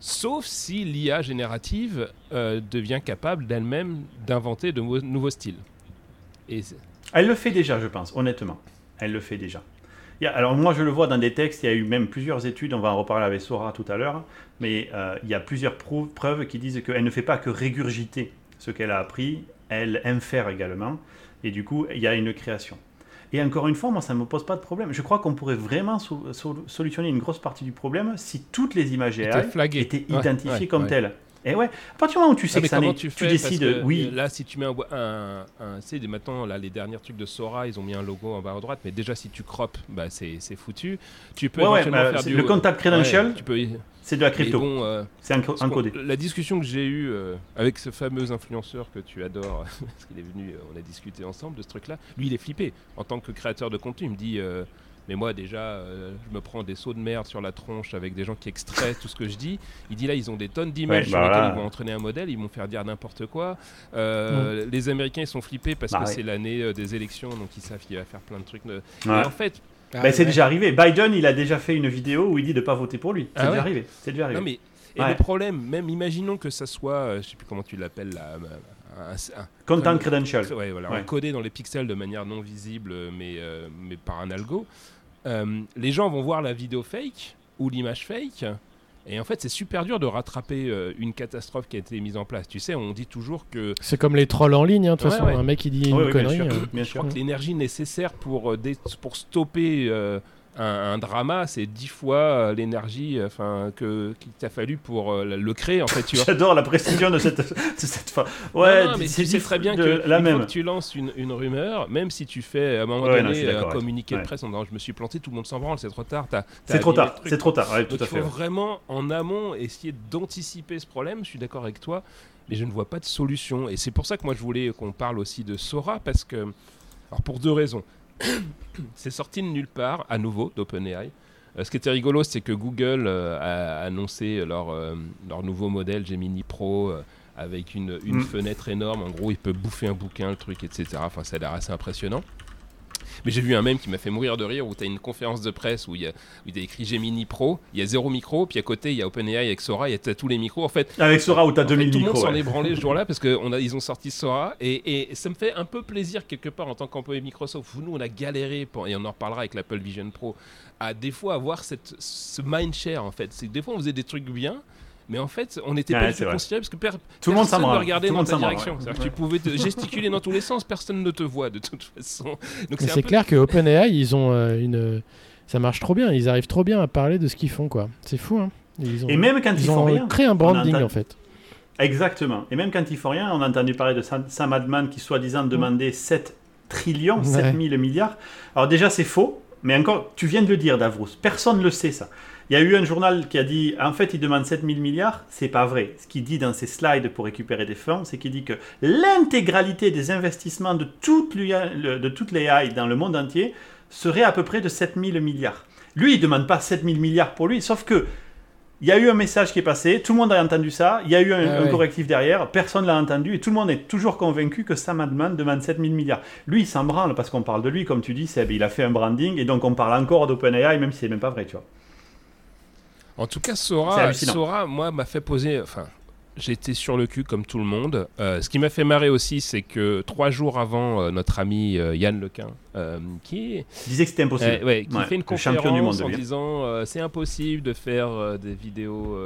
sauf si l'IA générative devient capable d'elle-même d'inventer de nouveaux styles. Et elle le fait déjà, je pense, honnêtement. Elle le fait déjà. Alors moi, je le vois dans des textes, il y a eu même plusieurs études, on va en reparler avec Sora tout à l'heure, mais il y a plusieurs preuves qui disent qu'elle ne fait pas que régurgiter ce qu'elle a appris, elle infère également, et du coup, il y a une création. Et encore une fois, moi, ça ne me pose pas de problème. Je crois qu'on pourrait vraiment solutionner une grosse partie du problème si toutes les images AI étaient identifiées comme telles. Et ouais, à partir du moment où tu sais que ça n'est, tu décides. Que, oui. Là, si tu mets un c'est maintenant là les derniers trucs de Sora, ils ont mis un logo en bas à droite, mais déjà si tu crops, bah c'est foutu. Tu peux éventuellement faire du le contact credential. Ouais, tu peux. C'est de la crypto. Bon, c'est encodé. La discussion que j'ai eue avec ce fameux influenceur que tu adores, parce qu'il est venu, on a discuté ensemble de ce truc-là. Lui, il est flippé en tant que créateur de contenu. Il me dit. Mais moi déjà, je me prends des sauts de merde sur la tronche avec des gens qui extraient tout ce que je dis. Il dit là, ils ont des tonnes d'images sur lesquelles ils vont entraîner un modèle, ils vont faire dire n'importe quoi. Les Américains, ils sont flippés parce que c'est l'année des élections, donc ils savent qu'il va faire plein de trucs. Et en fait, c'est déjà arrivé. Biden, il a déjà fait une vidéo où il dit de ne pas voter pour lui. C'est déjà arrivé. C'est déjà arrivé. Non, mais, le problème, même imaginons que ça soit, je ne sais plus comment tu l'appelles là. Content credential. Ouais, voilà, encodé dans les pixels de manière non visible, mais par un algo. Les gens vont voir la vidéo fake ou l'image fake, et en fait, c'est super dur de rattraper une catastrophe qui a été mise en place. Tu sais, on dit toujours que. C'est comme les trolls en ligne, de toute façon, un mec qui dit une connerie. Bien sûr, je crois que l'énergie nécessaire pour stopper. Un drama, c'est 10 fois l'énergie qu'il t'a fallu pour le créer. En fait, tu vois. J'adore la précision de cette fin. Ouais, non, mais c'est très bien que tu lances une rumeur, même si tu fais à un moment donné un communiqué de presse en disant je me suis planté, tout le monde s'en branle, c'est trop tard. C'est trop tard. Ouais, donc, il faut vraiment en amont essayer d'anticiper ce problème. Je suis d'accord avec toi, mais je ne vois pas de solution. Et c'est pour ça que moi je voulais qu'on parle aussi de Sora, parce que, alors pour deux raisons. C'est sorti de nulle part, à nouveau, d'OpenAI. Ce qui était rigolo, c'est que Google a annoncé leur nouveau modèle Gemini Pro avec une fenêtre énorme. En gros, il peut bouffer un bouquin, le truc, etc. Enfin, ça a l'air assez impressionnant. Mais j'ai vu un mème qui m'a fait mourir de rire, où tu as une conférence de presse où il y a écrit Gemini Pro, il y a 0 micro, puis à côté il y a OpenAI avec Sora, il y a tous les micros. En fait, avec Sora où tu as 2000 micros. Tout le monde s'en est branlé ce jour-là parce qu'ils ont sorti Sora, et ça me fait un peu plaisir quelque part en tant qu'employé Microsoft. Nous, on a galéré, et on en reparlera avec l'Apple Vision Pro, à des fois avoir ce mindshare en fait. C'est que des fois on faisait des trucs bien. Mais en fait, on n'était pas du tout considéré parce que tout le monde ne regardait dans ta direction. Ouais. Tu pouvais te gesticuler dans tous les sens, personne ne te voit de toute façon. Donc c'est clair que OpenAI, ils ont ça marche trop bien, ils arrivent trop bien à parler de ce qu'ils font, quoi. C'est fou, hein. Ils ont créé un branding en fait. Exactement. Et même quand ils font rien, on a entendu parler de Sam Altman qui soi-disant demandait 7 trillions, 7000 milliards. Alors déjà, c'est faux, mais encore, tu viens de le dire, Davrous, personne ne le sait ça. Il y a eu un journal qui a dit, en fait, il demande 7000 milliards, c'est pas vrai. Ce qu'il dit dans ses slides pour récupérer des fonds, c'est qu'il dit que l'intégralité des investissements de toute l'AI dans le monde entier serait à peu près de 7000 milliards. Lui, il ne demande pas 7000 milliards pour lui, sauf que il y a eu un message qui est passé, tout le monde a entendu ça, il y a eu un correctif derrière, personne ne l'a entendu et tout le monde est toujours convaincu que Sam Altman demande 7000 milliards. Lui, il s'en branle parce qu'on parle de lui, comme tu dis, Seb, il a fait un branding et donc on parle encore d'OpenAI, même si c'est même pas vrai, tu vois. En tout cas, Sora, moi, m'a fait poser... Enfin, j'étais sur le cul comme tout le monde. Ce qui m'a fait marrer aussi, c'est que 3 jours avant, notre ami Yann LeCun, qui... disait que c'était impossible. Qui fait une conférence en disant c'est impossible de faire des vidéos...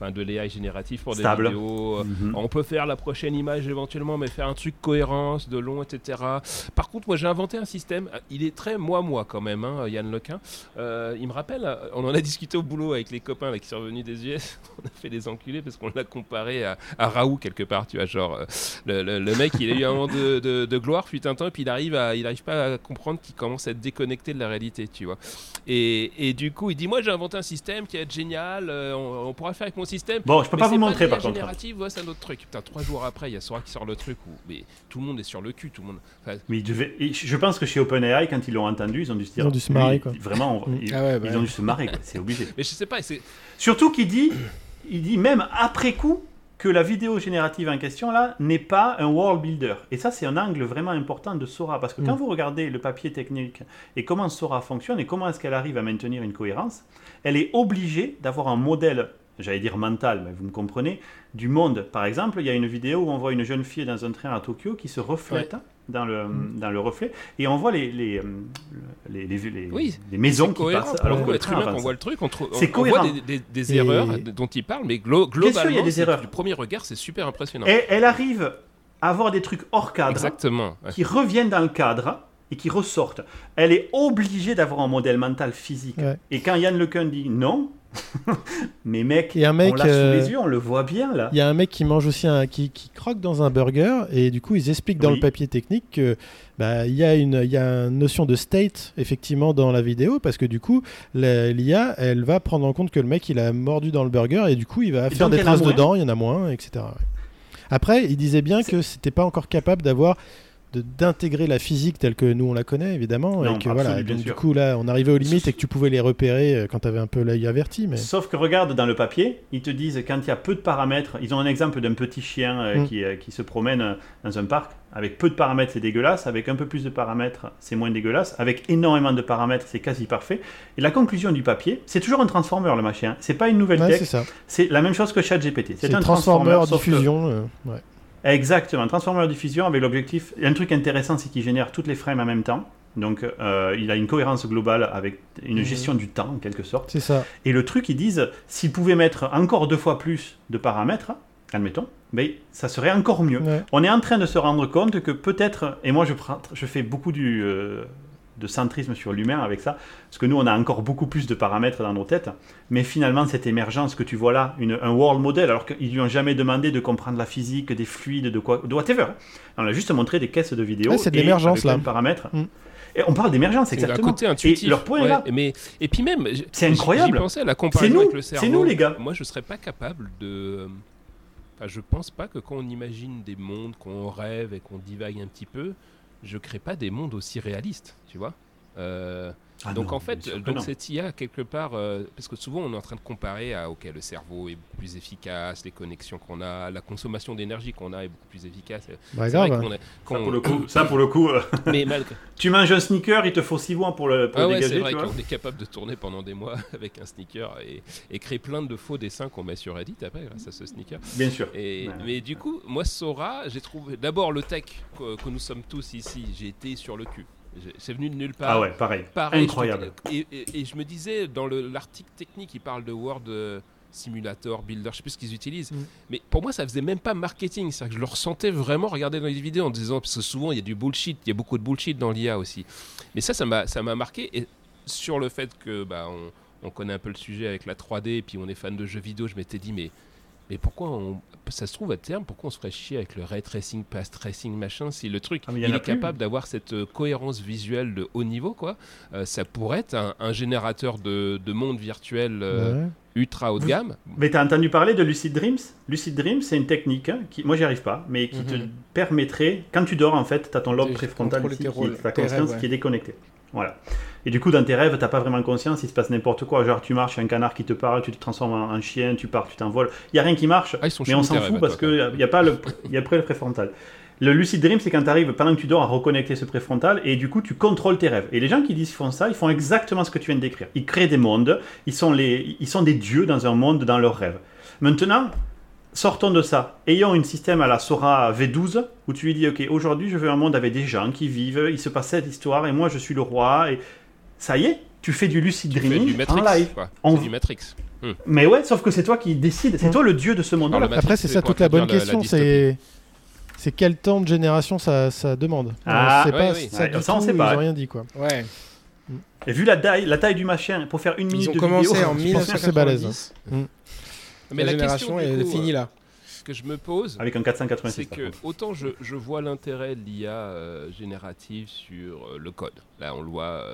Enfin, de l'AI génératif pour stable. Des vidéos. On peut faire la prochaine image éventuellement, mais faire un truc cohérent, de long, etc. Par contre, moi, j'ai inventé un système. Il est très moi quand même, hein, Yann LeCun. Il me rappelle, on en a discuté au boulot avec les copains là, qui sont revenus des US. On a fait des enculés parce qu'on l'a comparé à Raoult quelque part, tu vois, genre le mec il a eu un moment de gloire fut un temps, et puis il arrive pas à comprendre qu'il commence à être déconnecté de la réalité, tu vois, et du coup il dit moi j'ai inventé un système qui va être génial, on pourra le faire avec mon système. Bon, je peux pas vous montrer par contre. C'est un autre truc. Putain, 3 jours après il y a Sora qui sort le truc où mais tout le monde est sur le cul, tout le monde. Enfin, mais je pense que chez OpenAI quand ils l'ont entendu ils ont dû se dire, ils ont dû se marrer quoi. Vraiment, ils ont dû se marrer, quoi. C'est obligé. Mais je sais pas, surtout qu'il dit, même après coup que la vidéo générative en question là n'est pas un world builder. Et ça, c'est un angle vraiment important de Sora, parce que quand vous regardez le papier technique et comment Sora fonctionne et comment est-ce qu'elle arrive à maintenir une cohérence, elle est obligée d'avoir un modèle, j'allais dire mental, mais vous me comprenez, du monde. Par exemple, il y a une vidéo où on voit une jeune fille dans un train à Tokyo qui se reflète dans le reflet, et on voit les maisons qui passent. Alors que l'être humain, on voit le truc, on voit des erreurs dont il parle, mais globalement, il y a des erreurs. Du premier regard, c'est super impressionnant. Et elle arrive à avoir des trucs hors cadre, qui reviennent dans le cadre, et qui ressortent. Elle est obligée d'avoir un modèle mental physique. Ouais. Et quand Yann LeCun dit non, Mais mec, on l'a sous les yeux, on le voit bien là. Il y a un mec qui mange aussi qui croque dans un burger, et du coup ils expliquent dans le papier technique que il y a une notion de state effectivement dans la vidéo, parce que du coup l'IA elle va prendre en compte que le mec il a mordu dans le burger, et du coup il va faire des traces dedans, il y en a moins, etc. Après il disait bien que c'était pas encore capable d'intégrer la physique telle que nous on la connaît évidemment, non, et que voilà, donc, du coup là on arrivait aux limites et que tu pouvais les repérer quand t'avais un peu l'œil averti, mais... sauf que regarde dans le papier ils te disent quand il y a peu de paramètres, ils ont un exemple d'un petit chien qui se promène dans un parc, avec peu de paramètres c'est dégueulasse, avec un peu plus de paramètres c'est moins dégueulasse, avec énormément de paramètres c'est quasi parfait, et la conclusion du papier c'est toujours un transformer le machin, c'est pas une nouvelle tech, c'est la même chose que ChatGPT, c'est un transformer diffusion que... ouais. Exactement, transformer diffusion avec l'objectif. Un truc intéressant, c'est qu'il génère toutes les frames en même temps. Donc, il a une cohérence globale avec une gestion du temps, en quelque sorte. C'est ça. Et le truc, ils disent, s'ils pouvaient mettre encore 2 fois plus de paramètres, admettons, ben, ça serait encore mieux. Ouais. On est en train de se rendre compte que peut-être, et moi je fais beaucoup de centrisme sur l'humain avec ça, parce que nous on a encore beaucoup plus de paramètres dans nos têtes, mais finalement cette émergence que tu vois là, un world model, alors qu'ils lui ont jamais demandé de comprendre la physique, des fluides, de whatever, on a juste montré des caisses de vidéos, c'est de l'émergence là, paramètres. Et on parle d'émergence, exactement. Côté intuitif, et leur point est là. Mais, et puis même, c'est incroyable. J'y pensais à la comparaison avec le cerveau. C'est nous les gars. Moi je serais pas capable de... Enfin, je pense pas que quand on imagine des mondes, qu'on rêve et qu'on divague un petit peu, je crée pas des mondes aussi réalistes, tu vois. Donc non, en fait, cette IA quelque part, parce que souvent on est en train de comparer à le cerveau est beaucoup plus efficace, les connexions qu'on a, la consommation d'énergie qu'on a est beaucoup plus efficace. Bah, c'est grave. Pour le coup. Mais malgré... tu manges un sneaker, il te faut 6 mois pour dégager. C'est vrai qu'on est capable de tourner pendant des mois avec un sneaker et créer plein de faux dessins qu'on met sur Reddit après grâce à ce sneaker. Bien sûr. Mais du coup, moi Sora, j'ai trouvé d'abord le tech que nous sommes tous ici. J'ai été sur le cul. C'est venu de nulle part. Ah ouais, pareil. Incroyable. Et je me disais, dans l'article technique, il parle de Word Simulator, Builder, je sais plus ce qu'ils utilisent. Mais pour moi, ça faisait même pas marketing. C'est-à-dire que je le ressentais vraiment regarder dans les vidéos en disant, parce que souvent, il y a du bullshit, il y a beaucoup de bullshit dans l'IA aussi. Mais ça m'a marqué. Et sur le fait que on connaît un peu le sujet avec la 3D, et puis on est fan de jeux vidéo, je m'étais dit, mais pourquoi ça se trouve à terme, pourquoi on se ferait chier avec le ray tracing, pass tracing, machin, si le truc il est capable d'avoir cette cohérence visuelle de haut niveau, quoi. Ça pourrait être un générateur de monde virtuel ultra haut de gamme. Mais t'as entendu parler de Lucid Dreams ? Lucid Dreams, c'est une technique qui, moi j'y arrive pas, mais qui te permettrait, quand tu dors en fait, t'as ton lobe préfrontal ici, ta conscience qui est déconnectée. Voilà. Et du coup, dans tes rêves, t'as pas vraiment conscience, il se passe n'importe quoi. Genre, tu marches, il y a un canard qui te parle, tu te transformes en chien, tu pars, tu t'envoles. Il n'y a rien qui marche, mais on s'en fout parce qu'il n'y a pas le préfrontal. Le lucid dream, c'est quand t'arrives, pendant que tu dors, à reconnecter ce préfrontal et du coup, tu contrôles tes rêves. Et les gens qui disent font ça, ils font exactement ce que tu viens de décrire. Ils créent des mondes, ils sont des dieux dans un monde, dans leurs rêves. Maintenant, sortons de ça. Ayons un système à la Sora V12 où tu lui dis « Ok, aujourd'hui, je veux un monde avec des gens qui vivent, il se passe cette histoire et moi, je suis le roi. » Et ça y est, tu fais du lucid dreaming en live. C'est du Matrix. Mais ouais, sauf que c'est toi qui décides. C'est toi le dieu de ce monde-là. Après, c'est ça toute la bonne question. C'est quel temps de génération ça demande. Ça, on ne sait pas. Ils n'ont rien dit, quoi. Ouais. Et vu la taille du machin, pour faire 1 minute de vidéo... Ils ont commencé en 1990. Mais la génération est finie là. Ce que je me pose, avec un 486, c'est que autant je vois l'intérêt de l'IA générative sur le code. Là, on le voit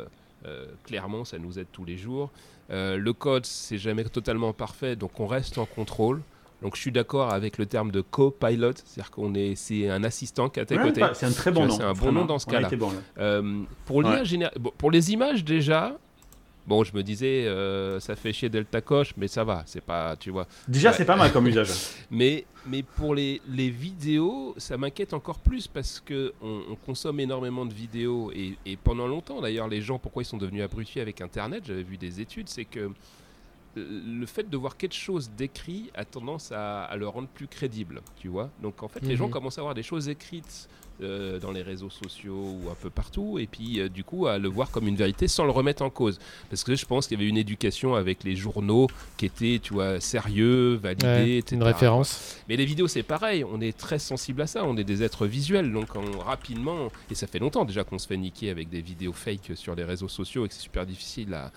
clairement, ça nous aide tous les jours. Le code, c'est jamais totalement parfait, donc on reste en contrôle. Donc je suis d'accord avec le terme de co-pilot, c'est-à-dire c'est un assistant qui est à tes côtés. C'est un très bon nom. C'est un bon nom dans ce cas-là. Pour l'IA pour les images déjà. Bon, je me disais, ça fait chier Delta Coche, mais ça va, c'est pas, tu vois. Déjà, c'est pas mal comme usage. mais pour les vidéos, ça m'inquiète encore plus parce que on consomme énormément de vidéos et pendant longtemps, d'ailleurs, les gens, pourquoi ils sont devenus abrutis avec Internet, j'avais vu des études, c'est que le fait de voir quelque chose d'écrit a tendance à le rendre plus crédible, tu vois. Donc, en fait, les gens commencent à voir des choses écrites dans les réseaux sociaux ou un peu partout et puis du coup à le voir comme une vérité sans le remettre en cause, parce que je pense qu'il y avait une éducation avec les journaux qui étaient, tu vois, sérieux, validés, etc. Une référence. Mais les vidéos c'est pareil, on est très sensible à ça, on est des êtres visuels, donc rapidement, et ça fait longtemps déjà qu'on se fait niquer avec des vidéos fake sur les réseaux sociaux et que c'est super difficile à...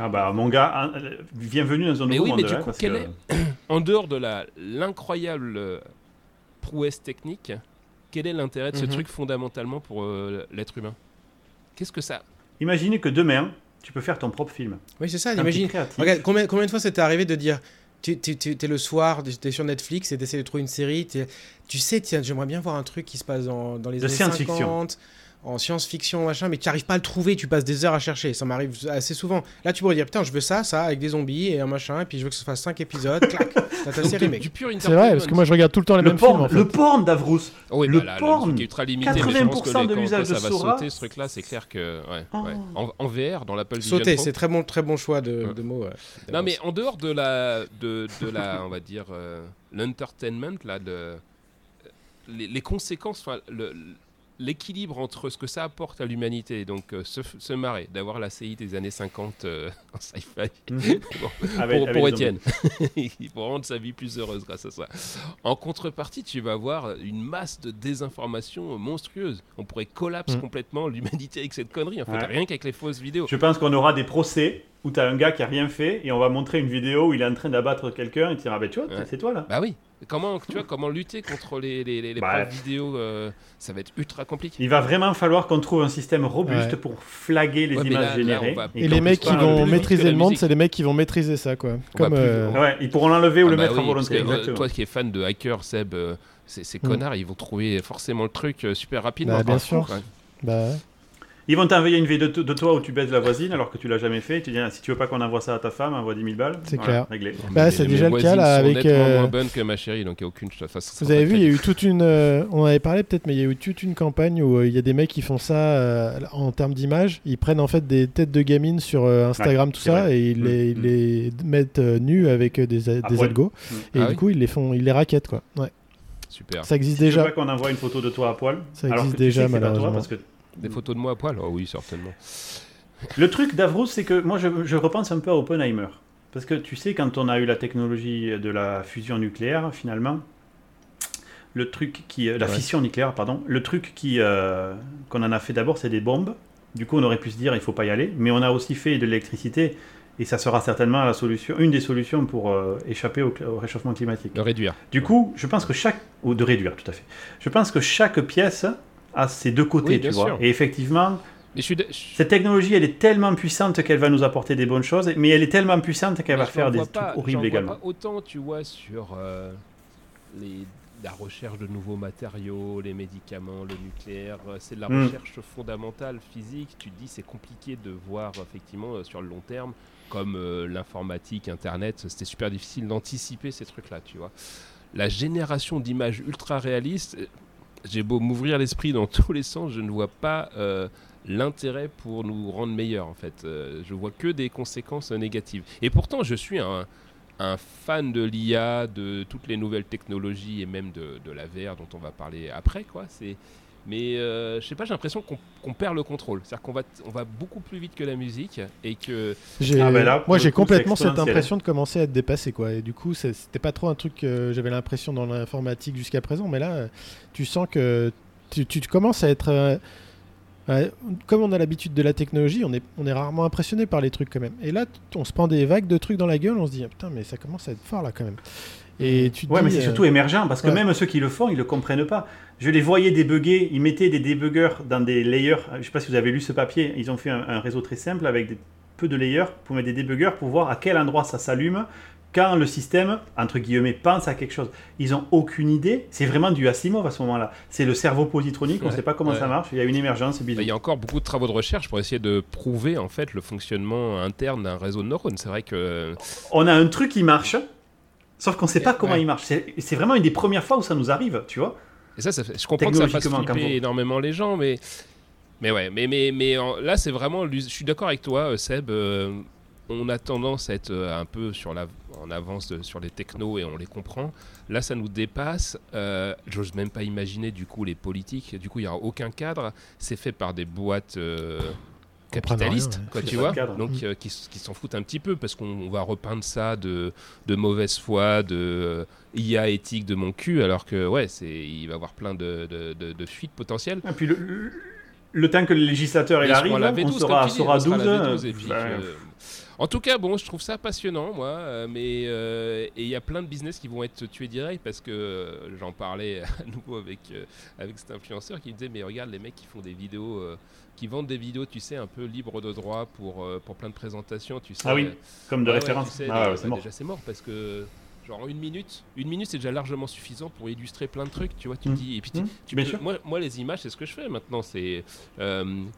Ah bah mon gars, bienvenue dans un nouveau monde. Mais oui, mais du coup, en dehors de l'incroyable prouesse technique, quel est l'intérêt de ce truc fondamentalement pour l'être humain ? Qu'est-ce que ça ? Imaginez que demain, tu peux faire ton propre film. Oui, c'est ça, imagine. Regarde, combien de fois ça t'est arrivé de dire... T'es le soir, t'es sur Netflix et t'essaies de trouver une série. Tu sais, tiens, j'aimerais bien voir un truc qui se passe dans les années 50, en science-fiction, machin, mais tu n'arrives pas à le trouver, tu passes des heures à chercher. Ça m'arrive assez souvent. Là, tu pourrais dire, putain, je veux ça, avec des zombies et un machin, et puis je veux que ça fasse 5 épisodes, clac, t'as ta série, mec. C'est vrai, parce que moi, je regarde tout le temps les mêmes films. Le porn, Davrous. Oui, le porn, 80% de l'usage de Sora. Ça va sauter, ce truc-là, c'est clair que... En VR, dans l'Apple Vision Pro. Sauter, c'est très bon choix de mots. Non, mais en dehors de la, on va dire, l'entertainment, là, les conséquences, enfin, l'équilibre entre ce que ça apporte à l'humanité, donc se marrer, d'avoir la CI des années 50 en sci-fi pour Étienne. Il faut rendre sa vie plus heureuse grâce à ça. En contrepartie, tu vas avoir une masse de désinformation monstrueuse. On pourrait collapse complètement l'humanité avec cette connerie. En fait, rien qu'avec les fausses vidéos. Je pense qu'on aura des procès où tu as un gars qui n'a rien fait et on va montrer une vidéo où il est en train d'abattre quelqu'un et tu dis « Ah ben tu vois, c'est toi là ». Bah oui. Comment, tu vois, comment lutter contre les problèmes vidéo, ça va être ultra compliqué. Il va vraiment falloir qu'on trouve un système robuste pour flaguer les images générées. Et les mecs qui vont maîtriser le monde, c'est les mecs qui vont maîtriser ça, quoi. Comme, ils pourront l'enlever ou le mettre à volonté. Que, toi qui es fan de hacker, Seb, ces connards, ils vont trouver forcément le truc super rapidement. Bah, bien sûr. Ils vont t'envoyer une vidéo de toi où tu baises la voisine alors que tu l'as jamais fait. Et tu dis, si tu veux pas qu'on envoie ça à ta femme, envoie 10 000 balles. C'est clair. Réglé. Bah, c'est déjà le cas là avec. Mes voisines sont nettement moins bonnes que ma chérie, donc il n'y a aucune. Vous avez vu, il y a eu toute une. On avait parlé peut-être, mais il y a eu toute une campagne où il y a des mecs qui font ça en termes d'image. Ils prennent en fait des têtes de gamines sur Instagram, tout ça, et ils les mettent nues avec des algos. Et du coup, ils les raquettent, quoi. Ouais. Super. Ça existe déjà. Tu veux pas qu'on envoie une photo de toi à poil. Ça existe déjà, malheureusement. Des photos de moi à poil, oh oui, certainement. Le truc, Davrous, c'est que moi, je repense un peu à Oppenheimer. Parce que tu sais, quand on a eu la technologie de la fusion nucléaire, finalement, le truc qui... La fission nucléaire, pardon. Le truc qu'on en a fait d'abord, c'est des bombes. Du coup, on aurait pu se dire, il ne faut pas y aller. Mais on a aussi fait de l'électricité. Et ça sera certainement la solution, une des solutions pour échapper au réchauffement climatique. De réduire. Du coup, je pense que chaque... Ou de réduire, tout à fait. Je pense que chaque pièce... à ces deux côtés, oui, tu vois. Sûr. Et effectivement, cette technologie, elle est tellement puissante qu'elle va nous apporter des bonnes choses, mais elle est tellement puissante qu'elle va faire des trucs horribles également. Pas autant, tu vois, sur la recherche de nouveaux matériaux, les médicaments, le nucléaire, c'est de la recherche fondamentale, physique. Tu te dis, c'est compliqué de voir, effectivement, sur le long terme, comme l'informatique, Internet, c'était super difficile d'anticiper ces trucs-là, tu vois. La génération d'images ultra réalistes... J'ai beau m'ouvrir l'esprit dans tous les sens, je ne vois pas l'intérêt pour nous rendre meilleurs, en fait. Je vois que des conséquences négatives. Et pourtant, je suis un fan de l'IA, de toutes les nouvelles technologies et même de la VR dont on va parler après, quoi. Mais je sais pas, j'ai l'impression qu'on perd le contrôle. C'est-à-dire qu'on va beaucoup plus vite que la musique et que... Moi, j'ai complètement cette impression de commencer à être dépassé, quoi. Et du coup, c'était pas trop un truc que j'avais l'impression dans l'informatique jusqu'à présent. Mais là, tu sens que tu commences à être... comme on a l'habitude de la technologie, on est rarement impressionné par les trucs quand même. Et là, on se prend des vagues de trucs dans la gueule. On se dit, ah, putain, mais ça commence à être fort là quand même. Et tu mais c'est surtout émergent parce que même ceux qui le font, ils le comprennent pas. Je les voyais débugger, ils mettaient des débuggers dans des layers. Je sais pas si vous avez lu ce papier, ils ont fait un réseau très simple avec peu de layers pour mettre des débuggers pour voir à quel endroit ça s'allume quand le système, entre guillemets, pense à quelque chose. Ils n'ont aucune idée. C'est vraiment du Asimov à ce moment-là. C'est le cerveau positronique, on ne sait pas comment ça marche. Il y a une émergence, c'est bizarre. Il y a encore beaucoup de travaux de recherche pour essayer de prouver en fait le fonctionnement interne d'un réseau de neurones. C'est vrai que... On a un truc qui marche. Sauf qu'on ne sait pas comment il marche. C'est vraiment une des premières fois où ça nous arrive, tu vois. Et ça fait, je comprends que ça fasse flipper énormément les gens, mais là, c'est vraiment... Je suis d'accord avec toi, Seb. On a tendance à être un peu en avance sur les technos et on les comprend. Là, ça nous dépasse. J'ose même pas imaginer, du coup, les politiques. Du coup, il n'y aura aucun cadre. C'est fait par des boîtes... capitalistes, quoi, tu vois, donc qui s'en foutent un petit peu parce qu'on va repeindre ça de mauvaise foi, de IA éthique de mon cul, alors que il va y avoir plein de fuites potentielles. Et puis le temps que le législateur arrive, on sera à Sora 12. En tout cas, bon, je trouve ça passionnant, moi, mais et il y a plein de business qui vont être tués direct parce que j'en parlais à nouveau avec cet influenceur qui me disait mais regarde les mecs qui font des vidéos, qui vendent des vidéos, tu sais, un peu libres de droit pour plein de présentations, tu sais. Ah oui, comme de référence. Ouais, tu sais, ah ouais, c'est mort. Déjà c'est mort parce que genre une minute c'est déjà largement suffisant pour illustrer plein de trucs, tu vois, tu dis, et puis moi les images, c'est ce que je fais maintenant, c'est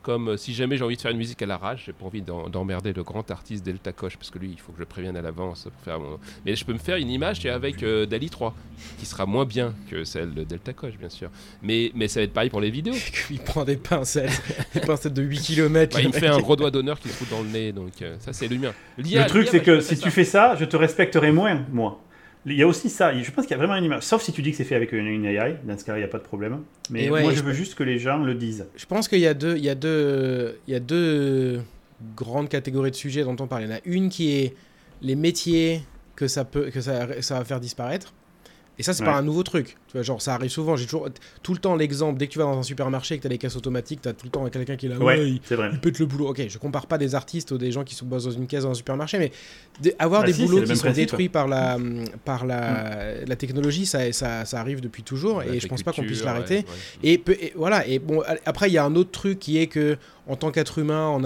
comme si jamais j'ai envie de faire une musique à l'arrache, j'ai pas envie d'emmerder le grand artiste Delta Coche parce que lui, il faut que je prévienne à l'avance pour faire mon... Mais je peux me faire une image avec Dali 3 qui sera moins bien que celle de Delta Coche, bien sûr, mais ça va être pareil pour les vidéos. Il prend des pincettes de 8 km. Bah, il me fait un gros doigt d'honneur qui se fout dans le nez, donc ça c'est le mien. Le truc c'est que si tu fais ça, je te respecterai moins, moi. Il y a aussi ça, je pense qu'il y a vraiment une image, sauf si tu dis que c'est fait avec une AI, dans ce cas-là il n'y a pas de problème, mais ouais, moi je veux juste que les gens le disent. Je pense qu'il y a deux grandes catégories de sujets dont on parle. Il y en a une qui est les métiers que ça va faire disparaître, et ça c'est pas un nouveau truc, tu vois, genre ça arrive souvent, j'ai toujours tout le temps l'exemple, dès que tu vas dans un supermarché et que tu as les casses automatiques, tu as tout le temps quelqu'un qui est là, il pète le boulot. Ok, je compare pas des artistes ou des gens qui se bossent dans une caisse dans un supermarché, mais avoir des boulots qui sont détruits par la technologie, ça arrive depuis toujours, et je pense pas qu'on puisse l'arrêter. Et voilà, et bon, après il y a un autre truc qui est que en tant qu'être humain, on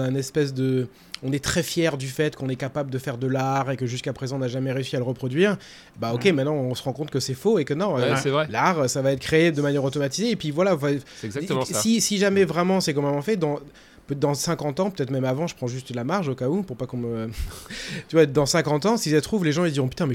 est très fier du fait qu'on est capable de faire de l'art et que jusqu'à présent on n'a jamais réussi à le reproduire. Bah ok, maintenant on se rend compte que c'est faux et que non, c'est vrai. L'art ça va être créé de manière automatisée et puis voilà. C'est exactement ça. Si jamais vraiment c'est comment on fait dans 50 ans, peut-être même avant, je prends juste la marge au cas où pour pas qu'on me... tu vois, dans 50 ans, si ça se trouve, les gens ils diront putain mais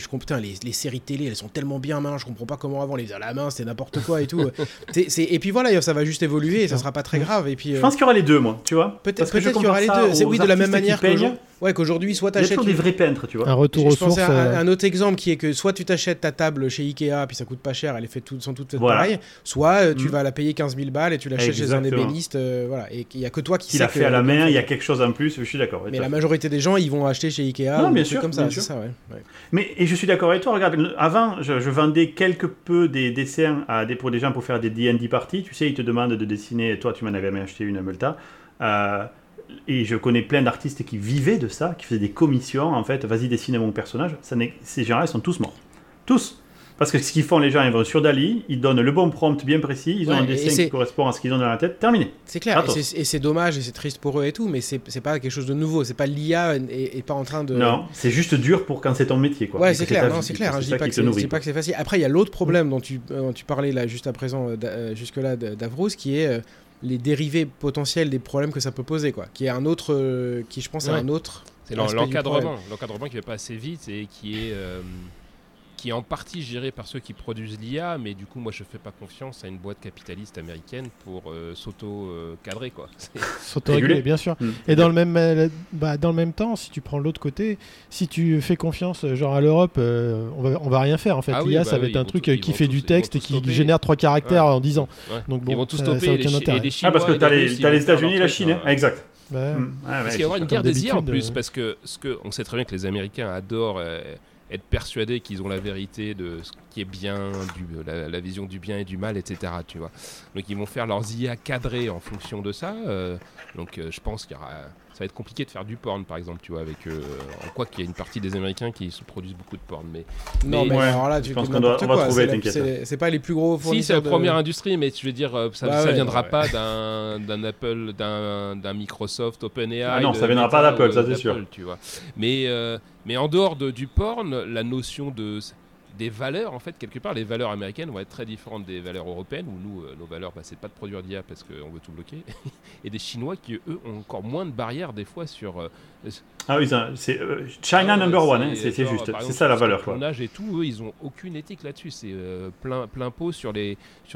les séries télé elles sont tellement bien maintenant, je comprends pas comment avant on les faisait à la main, c'était n'importe quoi et tout. Et puis voilà, ça va juste évoluer et ça sera pas très grave. Et puis je pense qu'il y aura les deux, moi, tu vois. Peut-être qu'il y aura les deux. C'est oui, de la même manière que... Ouais, qu'aujourd'hui, soit t'achètes... Il y a toujours des vrais peintres, tu vois. Un retour aux sources. Je pense à un autre exemple qui est que soit tu t'achètes ta table chez Ikea, puis ça coûte pas cher, sont toutes faites pareil, soit tu vas la payer 15 000 balles et tu l'achètes chez un ébéniste, voilà. Et il y a que toi qui sais... Il a fait à la main, il y a quelque chose en plus, je suis d'accord. Mais la majorité des gens, ils vont acheter chez Ikea, non, ou bien sûr, comme ça, bien sûr. C'est ça, ouais. Mais, et je suis d'accord avec toi, regarde, avant, je vendais quelque peu des dessins pour des gens pour faire des D&D parties, tu sais, ils te demandent de dessiner, toi, tu m'en avais même acheté une à Multa, et je connais plein d'artistes qui vivaient de ça, qui faisaient des commissions, en fait, vas-y, dessine mon personnage. Ces gens-là, ils sont tous morts. Tous. Parce que ce qu'ils font, les gens, ils vont sur Dali, ils donnent le bon prompt bien précis, ils ont un dessin qui correspond à ce qu'ils ont dans la tête, terminé. C'est clair, et c'est dommage, et c'est triste pour eux et tout, mais c'est pas quelque chose de nouveau, c'est pas l'IA et pas en train de... Non, c'est juste dur pour quand c'est ton métier, quoi. Ouais, c'est clair, je dis pas que c'est facile. Après, il y a l'autre problème dont tu parlais là, juste à présent, jusque-là, Davrous, qui est... les dérivés potentiels des problèmes que ça peut poser, quoi, qui est un autre qui je pense est un autre, c'est l'encadrement qui va pas assez vite et qui est en partie géré par ceux qui produisent l'IA, mais du coup moi je fais pas confiance à une boîte capitaliste américaine pour s'auto-cadrer, quoi. S'auto-réguler, bien sûr. Et dans le même temps, si tu prends l'autre côté, si tu fais confiance genre à l'Europe, on va rien faire en fait. Ah oui, l'IA ça va être un truc qui fait du texte et qui génère 3 caractères en 10 ans. Ouais. Donc bon, ils vont tout stopper, parce que t'as les États-Unis et la Chine, exact. Parce qu'il va y avoir une guerre des IA en plus, parce que on sait très bien que les Américains adorent être persuadé qu'ils ont la vérité de ce qui est bien, la vision du bien et du mal, etc. Tu vois. Donc ils vont faire leurs IA cadrées en fonction de ça. Donc je pense qu'il y aura... Ça va être compliqué de faire du porn, par exemple, tu vois, avec quoi qu'il y a une partie des Américains qui se produisent beaucoup de porn, mais alors là, tu on va trouver, t'inquiète. C'est pas les plus gros fournisseurs. Si, c'est la première industrie, mais je veux dire, ça viendra pas d'un Apple, d'un Microsoft, OpenAI. Ah non, ça viendra pas d'Apple, ça c'est sûr. Tu vois. Mais en dehors du porn, la notion des valeurs, en fait, quelque part, les valeurs américaines vont être très différentes des valeurs européennes, où nous, nos valeurs, c'est pas de produire d'IA parce qu'on veut tout bloquer, et des Chinois qui, eux, ont encore moins de barrières, des fois, sur... Ah oui, c'est China number one, c'est genre, juste, exemple, c'est ça la valeur. Quoi. Et tout, eux, ils n'ont aucune éthique là-dessus, c'est plein pot sur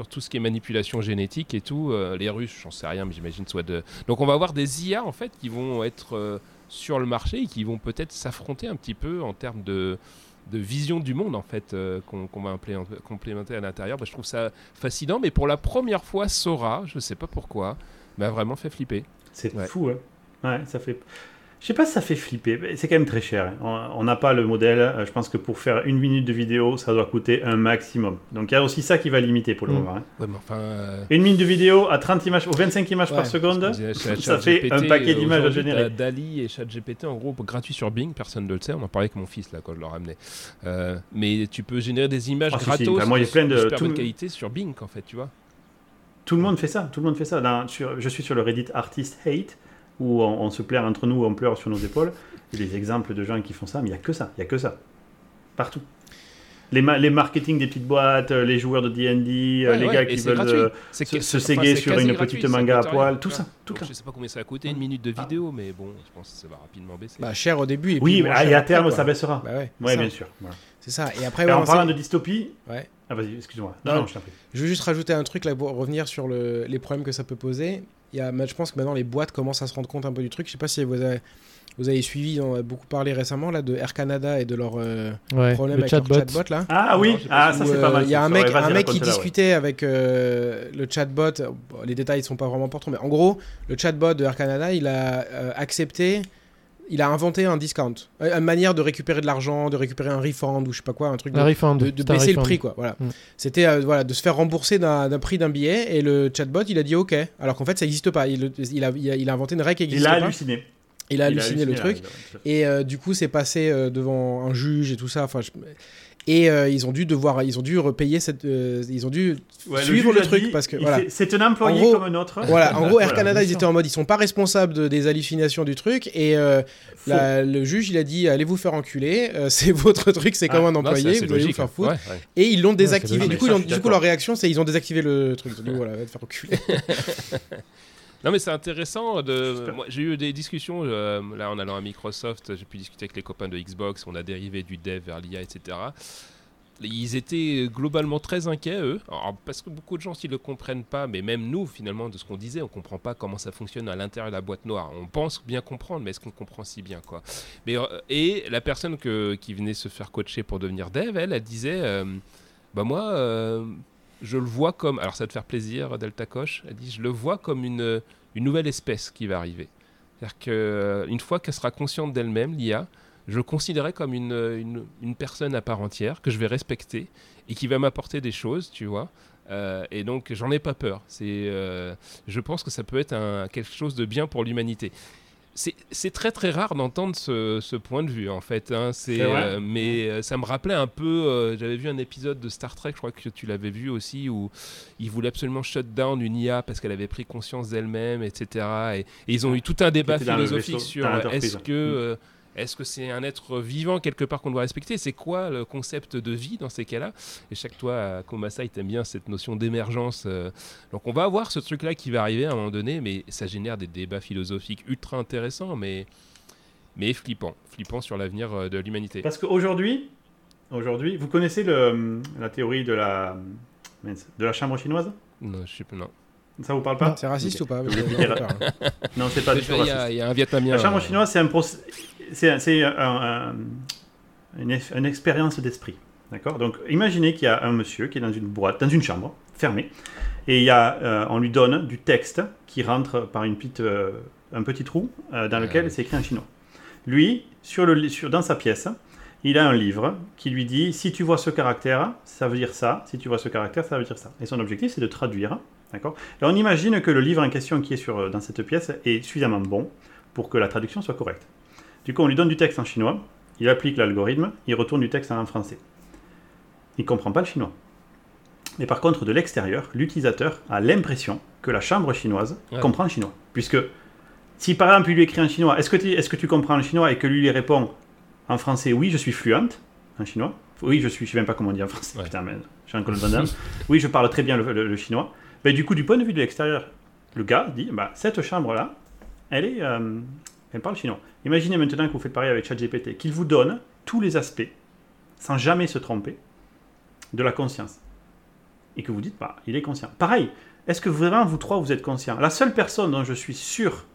tout ce qui est manipulation génétique et tout, les Russes, j'en sais rien, mais j'imagine soit de... Donc on va avoir des IA, en fait, qui vont être sur le marché et qui vont peut-être s'affronter un petit peu en termes de vision du monde, en fait, qu'on va complémenter à l'intérieur. Bah, je trouve ça fascinant, mais pour la première fois, Sora, je sais pas pourquoi, m'a vraiment fait flipper. C'est fou, hein. Ouais, ça fait... Je sais pas si ça fait flipper, mais c'est quand même très cher. On n'a pas le modèle. Je pense que pour faire 1 minute de vidéo, ça doit coûter un maximum. Donc il y a aussi ça qui va limiter pour le moment. Hein. Ouais, mais enfin, 1 minute de vidéo à 30 images, ou 25 images par seconde, ça fait GPT, un paquet d'images à générer. Dali et ChatGPT, en gros, gratuit sur Bing, personne ne le sait. On en parlait avec mon fils là quand je le ramenais. Mais tu peux générer des images gratos, enfin, moi, de qualité sur Bing, en fait, tu vois. Tout le monde fait ça. Tout le monde fait ça. Je suis sur le Reddit Artist Hate, où on se plaint entre nous, on pleure sur nos épaules. Et les exemples de gens qui font ça, mais il n'y a que ça, il n'y a que ça. Partout. Les marketing des petites boîtes, les joueurs de D&D, les gars qui veulent se séguer sur une petite manga à poil, tout ça. Tout je ne sais pas combien ça va coûter, 1 minute de vidéo, mais bon, je pense que ça va rapidement baisser. Bah, cher au début. Et puis à terme, ça baissera. Bah ouais, ouais, bien sûr. Voilà. C'est ça. Et après, en parlant de dystopie... Ouais. Ah, vas-y, excuse-moi. Non, je t'en prie. Je veux juste rajouter un truc, là, pour revenir sur les problèmes que ça peut poser. Je pense que maintenant les boîtes commencent à se rendre compte un peu du truc. Je ne sais pas si vous avez suivi, on a beaucoup parlé récemment là, de Air Canada et de leur problème avec chatbot. Leur chatbot là. Ah oui, ça c'est pas mal. Il y a un mec qui discutait avec le chatbot, les détails ne sont pas vraiment importants, mais en gros le chatbot de Air Canada, il a accepté, il a inventé un discount, une manière de récupérer de l'argent, de récupérer un refund ou je sais pas quoi, un truc de baisser le prix quoi. Voilà. C'était de se faire rembourser d'un prix d'un billet et le chatbot il a dit ok, alors qu'en fait ça n'existe pas. Il a inventé une règle qui n'existe pas. Il a halluciné le truc et du coup c'est passé devant un juge et tout ça. Ils ont dû repayer suivre le truc parce que voilà. C'est un employé comme un autre. Voilà, en gros Air Canada ils étaient en mode ils sont pas responsables des hallucinations du truc et le juge il a dit allez vous faire enculer, c'est votre truc, c'est comme un employé, vous allez vous faire foutre. Ouais. Et ils l'ont désactivé. Du coup leur réaction c'est ils ont désactivé le truc. Donc voilà, va te faire enculer. Non mais c'est intéressant, moi, j'ai eu des discussions, là en allant à Microsoft, j'ai pu discuter avec les copains de Xbox, on a dérivé du dev vers l'IA, etc. Ils étaient globalement très inquiets eux, alors, parce que beaucoup de gens ils ne le comprennent pas, mais même nous finalement de ce qu'on disait, on ne comprend pas comment ça fonctionne à l'intérieur de la boîte noire, on pense bien comprendre, mais est-ce qu'on comprend si bien quoi. Mais, et la personne qui venait se faire coacher pour devenir dev, elle disait, je le vois comme, alors ça va te faire plaisir Delta Coche, elle dit je le vois comme une nouvelle espèce qui va arriver. C'est-à-dire qu'une fois qu'elle sera consciente d'elle-même, l'IA, je le considérais comme une personne à part entière que je vais respecter et qui va m'apporter des choses, tu vois. Et donc j'en ai pas peur. Je pense que ça peut être quelque chose de bien pour l'humanité. C'est très très rare d'entendre ce point de vue en fait, hein. Mais ça me rappelait un peu, j'avais vu un épisode de Star Trek, je crois que tu l'avais vu aussi, où ils voulaient absolument shut down une IA parce qu'elle avait pris conscience d'elle-même, etc. Et ils ont eu tout un débat philosophique sur est-ce que c'est un être vivant quelque part qu'on doit respecter, c'est quoi le concept de vie dans ces cas-là. Et chaque toi, Komasai, t'aime bien cette notion d'émergence. Donc on va avoir ce truc-là qui va arriver à un moment donné, mais ça génère des débats philosophiques ultra intéressants, mais flippants sur l'avenir de l'humanité. Parce qu'aujourd'hui, vous connaissez la théorie de la chambre chinoise ? Non, je sais pas, non. Ça vous parle pas ? Non, c'est raciste ou pas ? Non, c'est pas du tout raciste. Il y a un Vietnamien. La chambre chinoise, c'est un procès... C'est une expérience d'esprit, d'accord ? Donc, imaginez qu'il y a un monsieur qui est dans une boîte, dans une chambre fermée, et on lui donne du texte qui rentre par un petit trou dans lequel c'est écrit en chinois. Lui, dans sa pièce, il a un livre qui lui dit « si tu vois ce caractère, ça veut dire ça, si tu vois ce caractère, ça veut dire ça ». Et son objectif, c'est de traduire, d'accord ? Là, on imagine que le livre en question qui est dans cette pièce est suffisamment bon pour que la traduction soit correcte. Du coup, on lui donne du texte en chinois, il applique l'algorithme, il retourne du texte en français. Il ne comprend pas le chinois. Mais par contre, de l'extérieur, l'utilisateur a l'impression que la chambre chinoise comprend le chinois. Puisque, si par exemple, il lui écrit en chinois, est-ce que tu comprends le chinois, et que lui répond en français, oui, je suis fluente en chinois, oui, je ne sais même pas comment on dit en français, putain, mais Jean-Claude Van Damme, oui, je parle très bien le chinois. Mais du coup, du point de vue de l'extérieur, le gars dit, cette chambre-là, elle parle chinois. Imaginez maintenant que vous faites pareil avec ChatGPT, qu'il vous donne tous les aspects, sans jamais se tromper, de la conscience. Et que vous dites, il est conscient. Pareil, est-ce que vraiment vous trois, vous êtes conscients ? La seule personne dont je suis sûr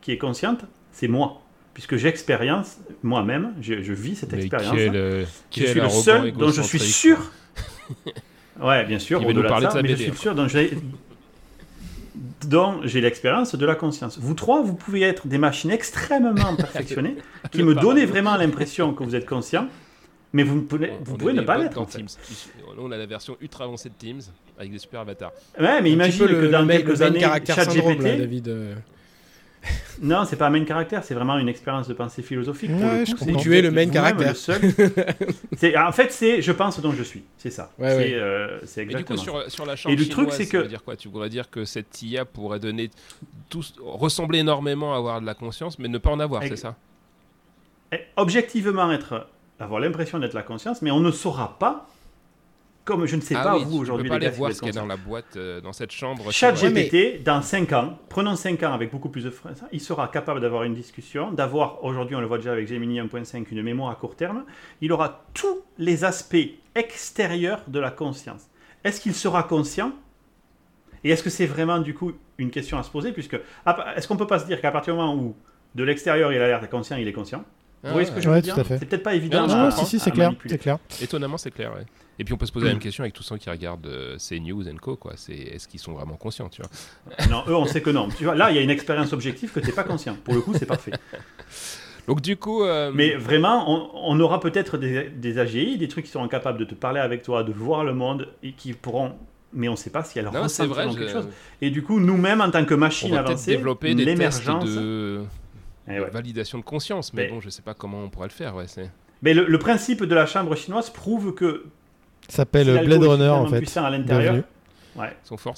qui est consciente, c'est moi. Puisque j'expérience, moi-même, je vis cette expérience. Je suis le seul dont je suis sûr. Ouais, bien sûr, au-delà de ça, mais je suis sûr dont j'ai... dont j'ai l'expérience de la conscience. Vous trois, vous pouvez être des machines extrêmement perfectionnées qui me donnaient vraiment l'impression que vous êtes conscient, mais vous pouvez ne pas l'être. En fait. On a la version ultra avancée de Teams avec des super avatars. Ouais, mais imagine que dans quelques années, ChatGPT... Non, c'est pas un main caractère, c'est vraiment une expérience de pensée philosophique. Ouais, tu es le main caractère. En fait, c'est je pense dont je suis. C'est ça. Ouais, c'est exactement. Et du coup, sur la chambre chinoise, ça veut dire quoi ? Tu voudrais dire que cette IA pourrait donner ressembler énormément à avoir de la conscience, mais ne pas en avoir, c'est ça ? Objectivement, avoir l'impression d'être la conscience, mais on ne saura pas. Comme je ne sais pas vous aujourd'hui, les gars. Je ne peux pas aller voir ce qu'il y a dans la boîte, dans cette chambre. ChatGPT, dans 5 ans, prenons 5 ans avec beaucoup plus de frais, il sera capable d'avoir une discussion, d'avoir, aujourd'hui on le voit déjà avec Gemini 1.5, une mémoire à court terme. Il aura tous les aspects extérieurs de la conscience. Est-ce qu'il sera conscient ? Et est-ce que c'est vraiment du coup une question à se poser ? Puisque, est-ce qu'on ne peut pas se dire qu'à partir du moment où de l'extérieur il a l'air conscient, il est conscient ? Vous voyez ce que je veux dire ? C'est peut-être pas évident. Non, si, c'est clair. Étonnamment, c'est clair, ouais. Et puis on peut se poser la même question avec tous ceux qui regardent CNews & Co. Quoi. Est-ce qu'ils sont vraiment conscients, tu vois ? Non, eux, on sait que non. Tu vois, là, il y a une expérience objective que tu n'es pas conscient. Pour le coup, c'est parfait. Donc du coup... Mais vraiment, on aura peut-être des AGI, des trucs qui seront capables de te parler avec toi, de voir le monde, et qui pourront... Mais on ne sait pas si elles ressentent quelque chose. Et du coup, nous-mêmes, en tant que machines avancées, développer des l'émergence... tests de validation de conscience. Mais bon, je ne sais pas comment on pourrait le faire. Ouais, mais le principe de la chambre chinoise prouve que... Ça s'appelle Blade Runner en fait.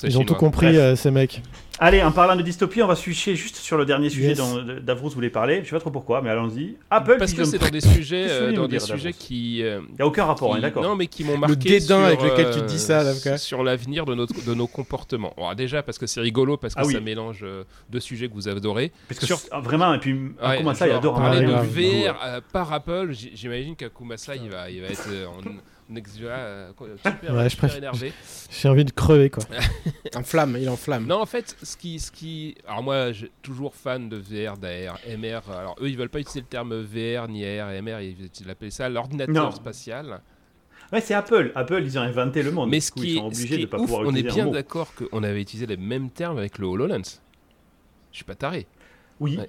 Ils ont tout compris ces mecs. Allez, en parlant de dystopie, on va switcher juste sur le dernier sujet dont Davrous voulait parler. Je ne sais pas trop pourquoi, mais allons-y. Apple, parce que c'est dans des sujets, qui. Il n'y a aucun rapport, d'accord. Non, mais qui m'ont marqué. Le dédain avec lequel tu dis ça, sur l'avenir de nos comportements. Alors, déjà parce que c'est rigolo, parce que ça mélange deux sujets que vous adorez. Parce que vraiment, et puis Akumasa, il adore parler de VR par Apple. J'imagine qu'Akumasa, il va être super énervé. J'ai envie de crever quoi. Il enflamme. Non, en fait, ce qui alors moi j'ai toujours fan de VR, d'AR, MR. Alors eux ils veulent pas utiliser le terme VR ni AR, MR, ils appellent ça l'ordinateur spatial. Ouais, c'est Apple. Apple, ils ont inventé le monde. Mais ils sont obligés de pas pouvoir utiliser. On est bien d'accord qu'on avait utilisé les mêmes termes avec le HoloLens. Je suis pas taré. Oui. Ouais.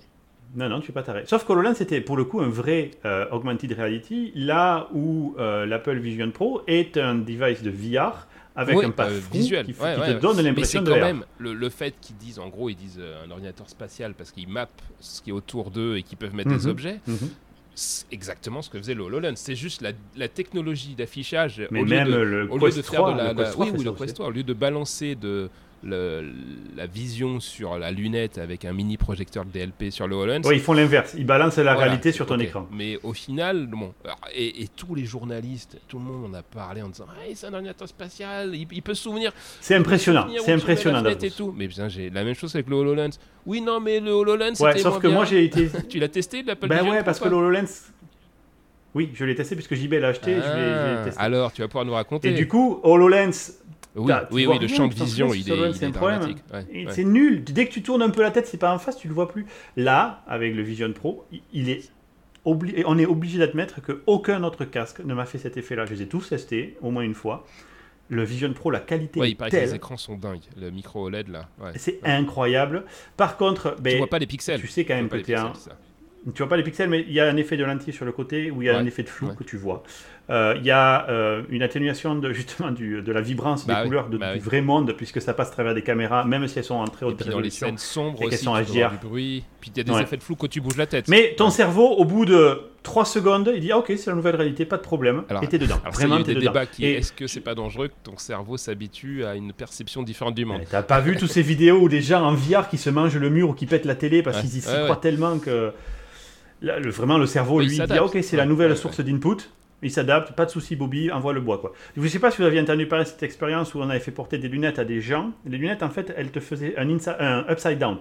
Non, tu n'es pas taré. Sauf que HoloLens, c'était pour le coup un vrai augmented reality, là où l'Apple Vision Pro est un device de VR avec un pass visuel qui te donne l'impression de VR. Mais c'est quand même le fait qu'ils disent, en gros, ils disent un ordinateur spatial parce qu'ils mappent ce qui est autour d'eux et qu'ils peuvent mettre des objets. C'est exactement ce que faisait le HoloLens. C'est juste la technologie d'affichage. Mais même le Quest 3, au lieu de balancer de... La vision sur la lunette avec un mini projecteur de DLP sur le HoloLens. Oui, ils font l'inverse, ils balancent la réalité sur ton écran. Mais au final, et tous les journalistes, tout le monde en a parlé en disant c'est un ordinateur spatial, il peut se souvenir. C'est impressionnant, et tout. Mais bien, j'ai la même chose avec le HoloLens. Oui, non, mais le HoloLens, c'était sauf que bien. Moi, j'ai été. Tu l'as testé, l'Apple Vision Pro ? Parce que le HoloLens. Oui, je l'ai testé puisque JB l'a acheté. Je l'ai testé. Alors, tu vas pouvoir nous raconter. Et du coup, HoloLens. Oui, le champ de vision, il est dramatique. C'est nul. Dès que tu tournes un peu la tête, c'est pas en face, tu le vois plus. Là, avec le Vision Pro, on est obligé d'admettre qu'aucun autre casque ne m'a fait cet effet-là. Je les ai tous testés, au moins une fois. Le Vision Pro, la qualité est telle. Que les écrans sont dingues. Le micro OLED, là. Ouais, c'est incroyable. Par contre, tu vois pas les pixels. Tu sais quand même que t'es un... Tu vois pas les pixels, mais il y a un effet de lentille sur le côté où il y a un effet de flou que tu vois. Il y a une atténuation de la vibrance des couleurs du vrai monde, puisque ça passe à travers des caméras, même si elles sont en très haute résolution. Dans les scènes sombres aussi, tu peux voir du bruit. Puis il y a des effets de flou quand tu bouges la tête. Mais ton cerveau, au bout de 3 secondes, il dit « Ah ok, c'est la nouvelle réalité, pas de problème. » Et t'es dedans. Alors, vraiment, t'es dedans. Est-ce que c'est pas dangereux que ton cerveau s'habitue à une perception différente du monde ? T'as pas vu toutes ces vidéos où des gens en VR qui se mangent le mur ou qui pètent la télé parce qu'ils y croient tellement que... Vraiment, le cerveau, lui, il dit « Ah ok, c'est la nouvelle source d'input. » Il s'adapte, pas de souci, Bobby, envoie le bois. Quoi. Je ne sais pas si vous aviez entendu parler de cette expérience où on avait fait porter des lunettes à des gens. Les lunettes, en fait, elles te faisaient un upside down.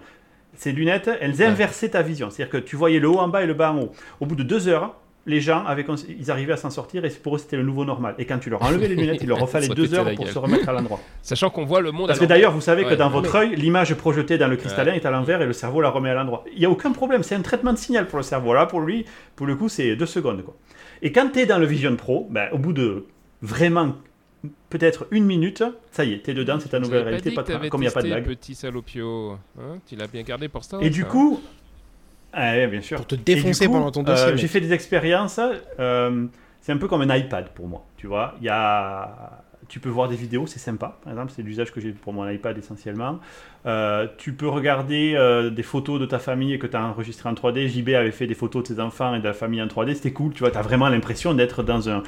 Ces lunettes, elles inversaient ta vision. C'est-à-dire que tu voyais le haut en bas et le bas en haut. Au bout de 2 heures, les gens, ils arrivaient à s'en sortir et pour eux, c'était le nouveau normal. Et quand tu leur enlevais les lunettes, il leur refallait 2 heures pour se remettre à l'endroit. Sachant qu'on voit le monde à l'endroit. Parce que d'ailleurs, vous savez que dans votre œil, l'image projetée dans le cristallin est à l'envers et le cerveau la remet à l'endroit. Il n'y a aucun problème. C'est un traitement de signal pour le cerveau. Là, pour lui, pour le coup, c'est 2 secondes, quoi. Et quand tu es dans le Vision Pro, au bout de vraiment peut-être une minute, ça y est, t'es dedans, c'est ta nouvelle réalité, pas de, comme il n'y a pas de lag. Petit salopio, hein, tu l'as bien gardé pour ça. Et du coup, bien sûr. Pour te défoncer pendant ton dossier. J'ai fait des expériences, c'est un peu comme un iPad pour moi, tu vois. Tu peux voir des vidéos, c'est sympa, par exemple, c'est l'usage que j'ai pour mon iPad essentiellement. Tu peux regarder des photos de ta famille que tu as enregistrées en 3D. JB avait fait des photos de ses enfants et de la famille en 3D, c'était cool, tu vois, tu as vraiment l'impression d'être dans un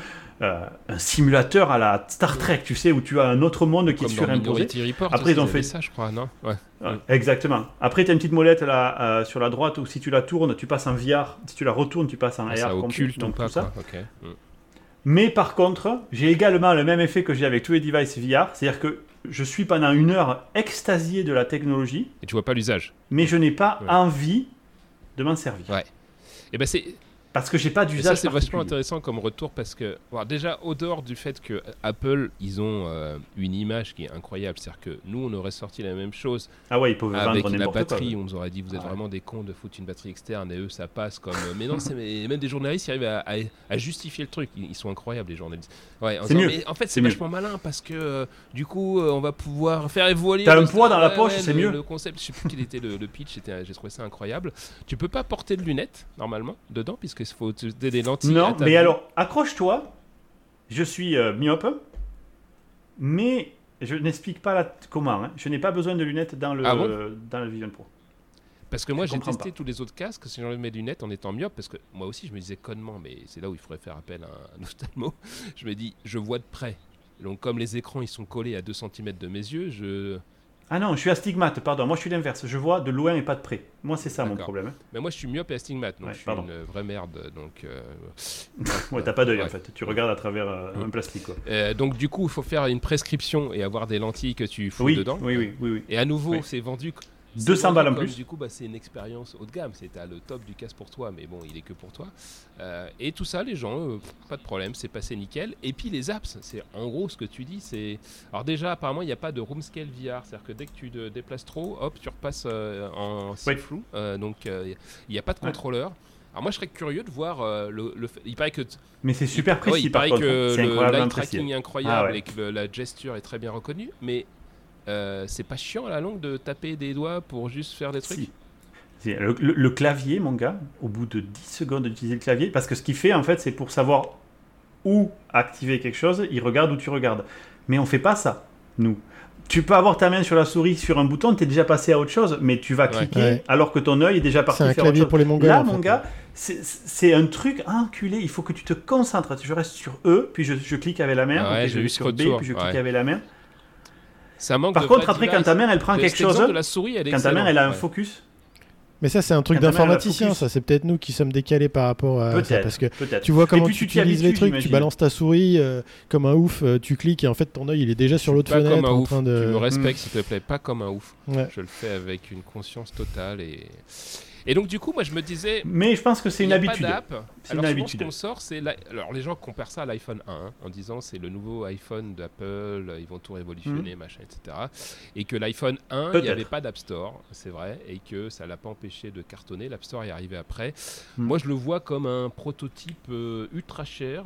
simulateur à la Star Trek, tu sais, où tu as un autre monde qui est surimposé. Après, ils ont fait ça, je crois, non ? Ouais. Exactement. Après, tu as une petite molette là, sur la droite où si tu la tournes, tu passes en VR, si tu la retournes, tu passes en AR. Ça occulte donc pas, tout ça. Ok. Mais par contre, j'ai également le même effet que j'ai avec tous les devices VR, c'est-à-dire que je suis pendant une heure extasié de la technologie. Et tu vois pas l'usage. Mais je n'ai pas envie de m'en servir. Ouais. Et ben c'est parce que j'ai pas d'usage. Et ça c'est vachement intéressant comme retour parce que déjà au dehors du fait que Apple ils ont une image qui est incroyable, c'est-à-dire que nous on aurait sorti la même chose. Ah ouais, ils pouvaient vendre n'importe quoi. Avec la batterie, on nous aurait dit vous êtes vraiment des cons de foutre une batterie externe et eux ça passe comme. Mais non, c'est même des journalistes ils arrivent à justifier le truc. Ils sont incroyables les journalistes. Ouais. C'est mieux. Mais en fait c'est vachement malin parce que du coup on va pouvoir faire évoluer. T'as un poids dans la poche, c'est mieux. Le concept, je sais plus quel était le pitch, j'ai trouvé ça incroyable. Tu peux pas porter de lunettes normalement dedans puisque il faut utiliser des lentilles. Non, mais alors, accroche-toi. Je suis myope, mais je n'explique pas comment. Hein. Je n'ai pas besoin de lunettes dans le Vision Pro. Parce que moi, j'ai testé tous les autres casques. Si j'enlève mes lunettes en étant myope, parce que moi aussi, je me disais connement, mais c'est là où il faudrait faire appel à un ophtalmo. Je me dis, je vois de près. Donc, comme les écrans, ils sont collés à 2 cm de mes yeux, Ah non, je suis astigmate, pardon. Moi, je suis l'inverse. Je vois de loin et pas de près. Moi, c'est ça mon problème. Mais moi, je suis myope et astigmate, donc je suis une vraie merde. Donc, t'as pas d'œil en fait. Tu regardes à travers un plastique. Quoi. Donc, du coup, il faut faire une prescription et avoir des lentilles que tu fous dedans. Oui. Et à nouveau, c'est vendu 200 balles en plus. Du coup, c'est une expérience haut de gamme. C'est à le top du casque pour toi, mais bon, il est que pour toi. Et tout ça, les gens, pas de problème, c'est passé nickel. Et puis les apps, c'est en gros ce que tu dis. C'est alors déjà apparemment il n'y a pas de room scale VR, c'est-à-dire que dès que tu te déplaces trop, hop, tu repasses en see-through. Donc il n'y a pas de contrôleur. Alors moi je serais curieux de voir il paraît que mais c'est super précis. Il paraît que le light tracking est incroyable et que la gesture est très bien reconnue, mais c'est pas chiant à la longue de taper des doigts pour juste faire des trucs. Le clavier, mon gars, au bout de 10 secondes d'utiliser le clavier, parce que ce qu'il fait, en fait, c'est pour savoir où activer quelque chose, il regarde où tu regardes. Mais on ne fait pas ça, nous. Tu peux avoir ta main sur la souris, sur un bouton, tu es déjà passé à autre chose, mais tu vas cliquer alors que ton œil est déjà parti faire autre chose. Pour les Mongols, là, mon gars, c'est un truc enculé. Il faut que tu te concentres. Je reste sur E, puis je clique avec la main, puis je vais sur B, puis je clique avec la main. Ça manque Par contre, après, quand ta main, elle prend quelque chose, de la souris, quand ta main, elle a un focus... Mais ça, c'est un truc d'informaticien, ça. C'est peut-être nous qui sommes décalés par rapport à ça. Parce que tu vois comment tu utilises les trucs, tu balances ta souris comme un ouf, tu cliques et en fait, ton œil, il est déjà sur l'autre fenêtre. Comme un ouf. Tu me respectes, s'il te plaît. Pas comme un ouf. Ouais. Je le fais avec une conscience totale. Et donc, du coup, moi, je me disais... Mais je pense que c'est une habitude. Ce qu'on sort, c'est... Alors, les gens comparent ça à l'iPhone 1, hein, en disant c'est le nouveau iPhone d'Apple, ils vont tout révolutionner, machin, etc. Et que l'iPhone 1, il n'y avait pas d'App Store, c'est vrai, et que ça ne l'a pas empêché de cartonner. L'App Store est arrivé après. Moi, je le vois comme un prototype ultra cher,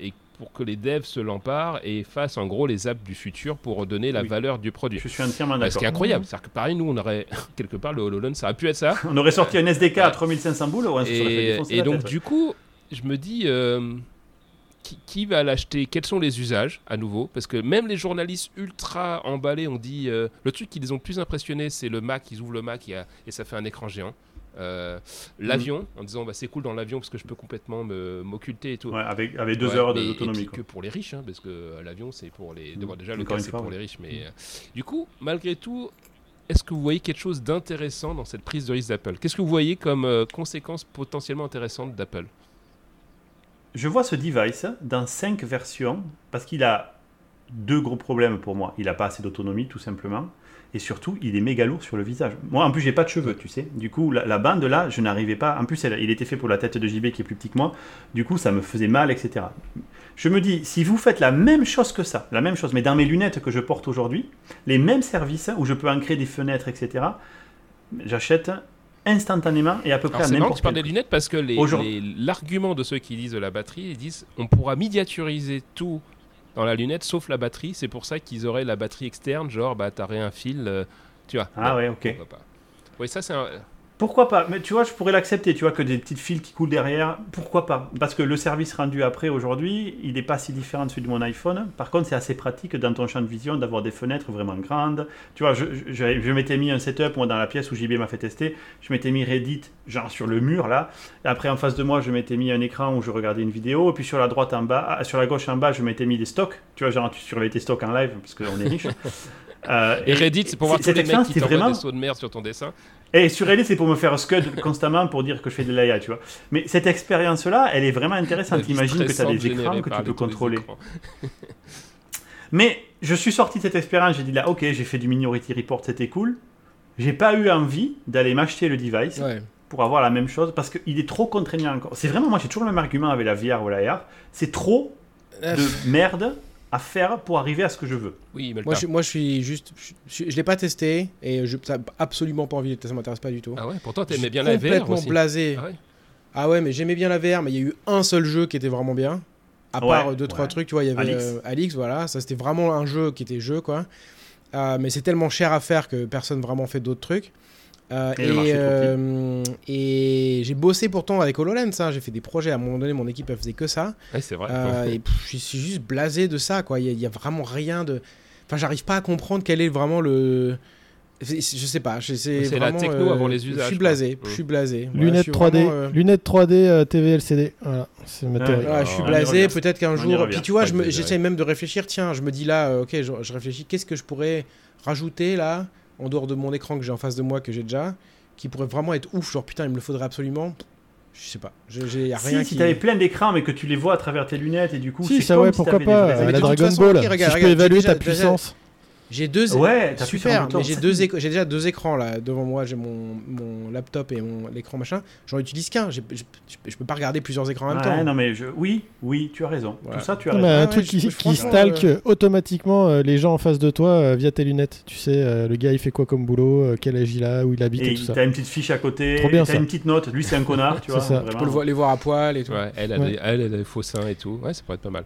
et pour que les devs se l'emparent et fassent en gros les apps du futur pour donner la valeur du produit. Je suis entièrement d'accord. Ce qui est incroyable, c'est-à-dire que pareil, nous on aurait quelque part le HoloLens, ça aurait pu être ça. On aurait sorti un SDK à 3500 boules. Et donc du coup, je me dis qui va l'acheter ? Quels sont les usages à nouveau ? Parce que même les journalistes ultra emballés ont dit le truc qui les ont le plus impressionnés, c'est le Mac. Ils ouvrent le Mac et ça fait un écran géant. L'avion en disant c'est cool dans l'avion parce que je peux complètement m'occulter et tout avec 2 heures d'autonomie que pour les riches, hein, parce que l'avion c'est pour les déjà le cas c'est pour les riches, mais du coup malgré tout est-ce que vous voyez quelque chose d'intéressant dans cette prise de risque d'Apple? Qu'est-ce que vous voyez comme conséquence potentiellement intéressante d'Apple? Je vois ce device dans 5 versions parce qu'il a 2 gros problèmes pour moi. Il a pas assez d'autonomie tout simplement. Et surtout, il est méga lourd sur le visage. Moi, en plus, j'ai pas de cheveux, tu sais. Du coup, la bande là, je n'arrivais pas. En plus, il était fait pour la tête de JB qui est plus petit que moi. Du coup, ça me faisait mal, etc. Je me dis, si vous faites la même chose que ça, la même chose, mais dans mes lunettes que je porte aujourd'hui, les mêmes services où je peux ancrer des fenêtres, etc., j'achète instantanément et à peu près à n'importe quel prix. C'est marrant que tu parles des lunettes parce que l'argument de ceux qui disent de la batterie, ils disent on pourra miniaturiser tout dans la lunette, sauf la batterie. C'est pour ça qu'ils auraient la batterie externe, genre bah t'aurais un fil, tu vois. Ah ouais, ok. Pourquoi pas. Oui, ça c'est un... Pourquoi pas? Mais tu vois, je pourrais l'accepter, tu vois, que des petites fils qui coulent derrière, pourquoi pas? Parce que le service rendu après, aujourd'hui, il n'est pas si différent de celui de mon iPhone. Par contre, c'est assez pratique dans ton champ de vision d'avoir des fenêtres vraiment grandes. Tu vois, je m'étais mis un setup, moi, dans la pièce où JB m'a fait tester, je m'étais mis Reddit, genre sur le mur, là. Après, en face de moi, je m'étais mis un écran où je regardais une vidéo. Et puis sur la droite en bas, sur la gauche en bas, je m'étais mis des stocks. Tu vois, genre, tu surveilles tes stocks en live, parce qu'on est riche. Et Reddit, c'est pour voir tous les mecs qui t'envoient vraiment... des sauts de merde sur ton dessin. Et sur Reddit, c'est pour me faire scud constamment pour dire que je fais de l'IA, tu vois. Mais cette expérience-là, elle est vraiment intéressante. Imagine que tu as des écrans que tu peux contrôler. Mais je suis sorti de cette expérience, j'ai dit là, ok, j'ai fait du Minority Report, c'était cool. J'ai pas eu envie d'aller m'acheter le device pour avoir la même chose parce qu'il est trop contraignant encore. C'est vraiment, moi j'ai toujours le même argument avec la VR ou la AR, c'est trop de merde à faire pour arriver à ce que je veux. Oui, moi je suis juste... Je l'ai pas testé et je n'ai absolument pas envie de tester, ça m'intéresse pas du tout. Ah ouais, pourtant t'aimais bien la VR aussi. Je suis complètement blasé. Ah ouais, mais j'aimais bien la VR, mais il y a eu un seul jeu qui était vraiment bien, à part 2-3 trucs, tu vois, il y avait Alix. Alix, voilà, ça c'était vraiment un jeu qui était jeu, quoi. Mais c'est tellement cher à faire que personne vraiment fait d'autres trucs. Et j'ai bossé pourtant avec HoloLens, hein. J'ai fait des projets, à un moment donné mon équipe elle faisait que ça. Ouais, c'est vrai. Et je suis juste blasé de ça, quoi. Il y a vraiment rien de... Enfin, j'arrive pas à comprendre quel est vraiment le... Je sais pas, c'est vraiment, la techno avant les usages. Je suis blasé. Lunettes 3D, TV LCD. Voilà, c'est ma théorie. Voilà, je suis blasé, peut-être qu'un jour... Puis tu vois, j'essaye même de réfléchir, tiens, je me dis là, ok, je réfléchis, qu'est-ce que je pourrais rajouter là en dehors de mon écran que j'ai en face de moi, que j'ai déjà, qui pourrait vraiment être ouf, genre putain, il me le faudrait absolument. Je sais pas. Y a rien si t'avais plein d'écrans, mais que tu les vois à travers tes lunettes, et du coup, si, c'est ça, ouais, pourquoi pas la Dragon Ball, si je peux évaluer ta puissance. J'ai deux j'ai déjà deux écrans là devant moi, j'ai mon laptop et l'écran machin, j'en utilise qu'un, je peux pas regarder plusieurs écrans en même temps. Non mais oui, tu as raison. Voilà. Tout ça tu as raison. Mais un truc qui stalke automatiquement les gens en face de toi via tes lunettes. Tu sais le gars il fait quoi comme boulot, quel âge il a, où il habite et tout ça. T'as une petite fiche à côté, t'as une petite note, lui c'est un connard, tu vois. Tu peux les voir à poil et tout. Elle a des faux seins et tout. Ouais, ça pourrait être pas mal.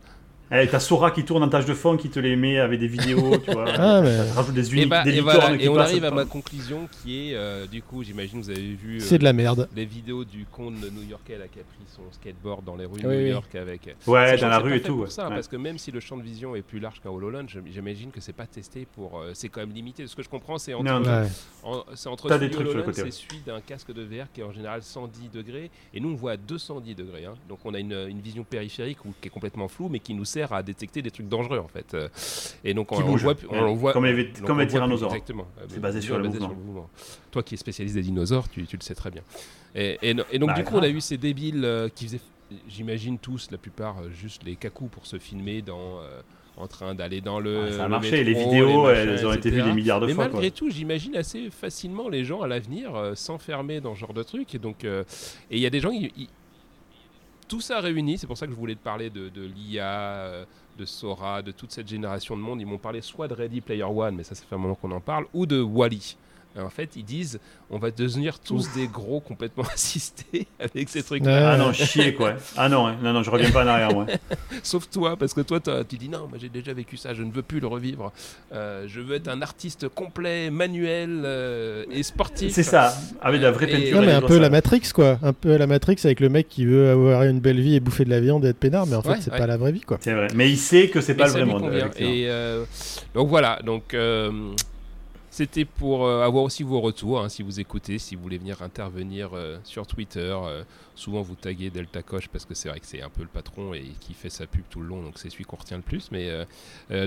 Hey, t'as Sora qui tourne en tâche de fond, qui te les met avec des vidéos, tu vois. Ça rajoute des unités, des licornes voilà, qui et on arrive à ma conclusion qui est, du coup, j'imagine que vous avez vu c'est de la merde. Les vidéos du con new-yorkais là, qui a pris son skateboard dans les rues de New York avec... Ouais, dans la rue et tout. Pour ça, parce que même si le champ de vision est plus large qu'un HoloLens, j'imagine que c'est pas testé pour... c'est quand même limité. Ce que je comprends, c'est entre... c'est entre celui du HoloLens et celui d'un casque de VR qui est en général 110 degrés. Et nous, on voit à 210 degrés. Hein. Donc on a une vision périphérique qui est complètement floue, mais qui nous sert à détecter des trucs dangereux en fait et donc on voit comme les tyrannosaures exactement c'est basé sur le mouvement. Toi qui es spécialiste des dinosaures tu le sais très bien et donc du coup on a eu ces débiles qui faisaient j'imagine tous la plupart juste les cacous pour se filmer dans en train d'aller dans le ça a marché métro, les vidéos les machins, elles ont été vues des milliards de fois mais malgré tout j'imagine assez facilement les gens à l'avenir s'enfermer dans ce genre de trucs et donc et il y a des gens qui tout ça réuni, c'est pour ça que je voulais te parler de l'IA, de Sora, de toute cette génération de monde. Ils m'ont parlé soit de Ready Player One, mais ça fait un moment qu'on en parle, ou de Wall-E. Et en fait, ils disent, on va devenir tous des gros complètement assistés avec ces trucs-là. Ah non, chier quoi. Ah non, je reviens pas en arrière moi. Sauf toi, parce que toi, tu dis non, moi j'ai déjà vécu ça, je ne veux plus le revivre. Je veux être un artiste complet, manuel et sportif. C'est ça, avec de la vraie peinture. Non mais un peu la Matrix quoi, un peu la Matrix avec le mec qui veut avoir une belle vie et bouffer de la viande et être peinard, mais en fait c'est pas la vraie vie quoi. C'est vrai, mais il sait que c'est pas le vrai monde. Et donc voilà, donc... C'était pour avoir aussi vos retours, hein, si vous écoutez, si vous voulez venir intervenir sur Twitter. Souvent, vous taguez Delta Coche parce que c'est vrai que c'est un peu le patron et qui fait sa pub tout le long, donc c'est celui qu'on retient le plus. Mais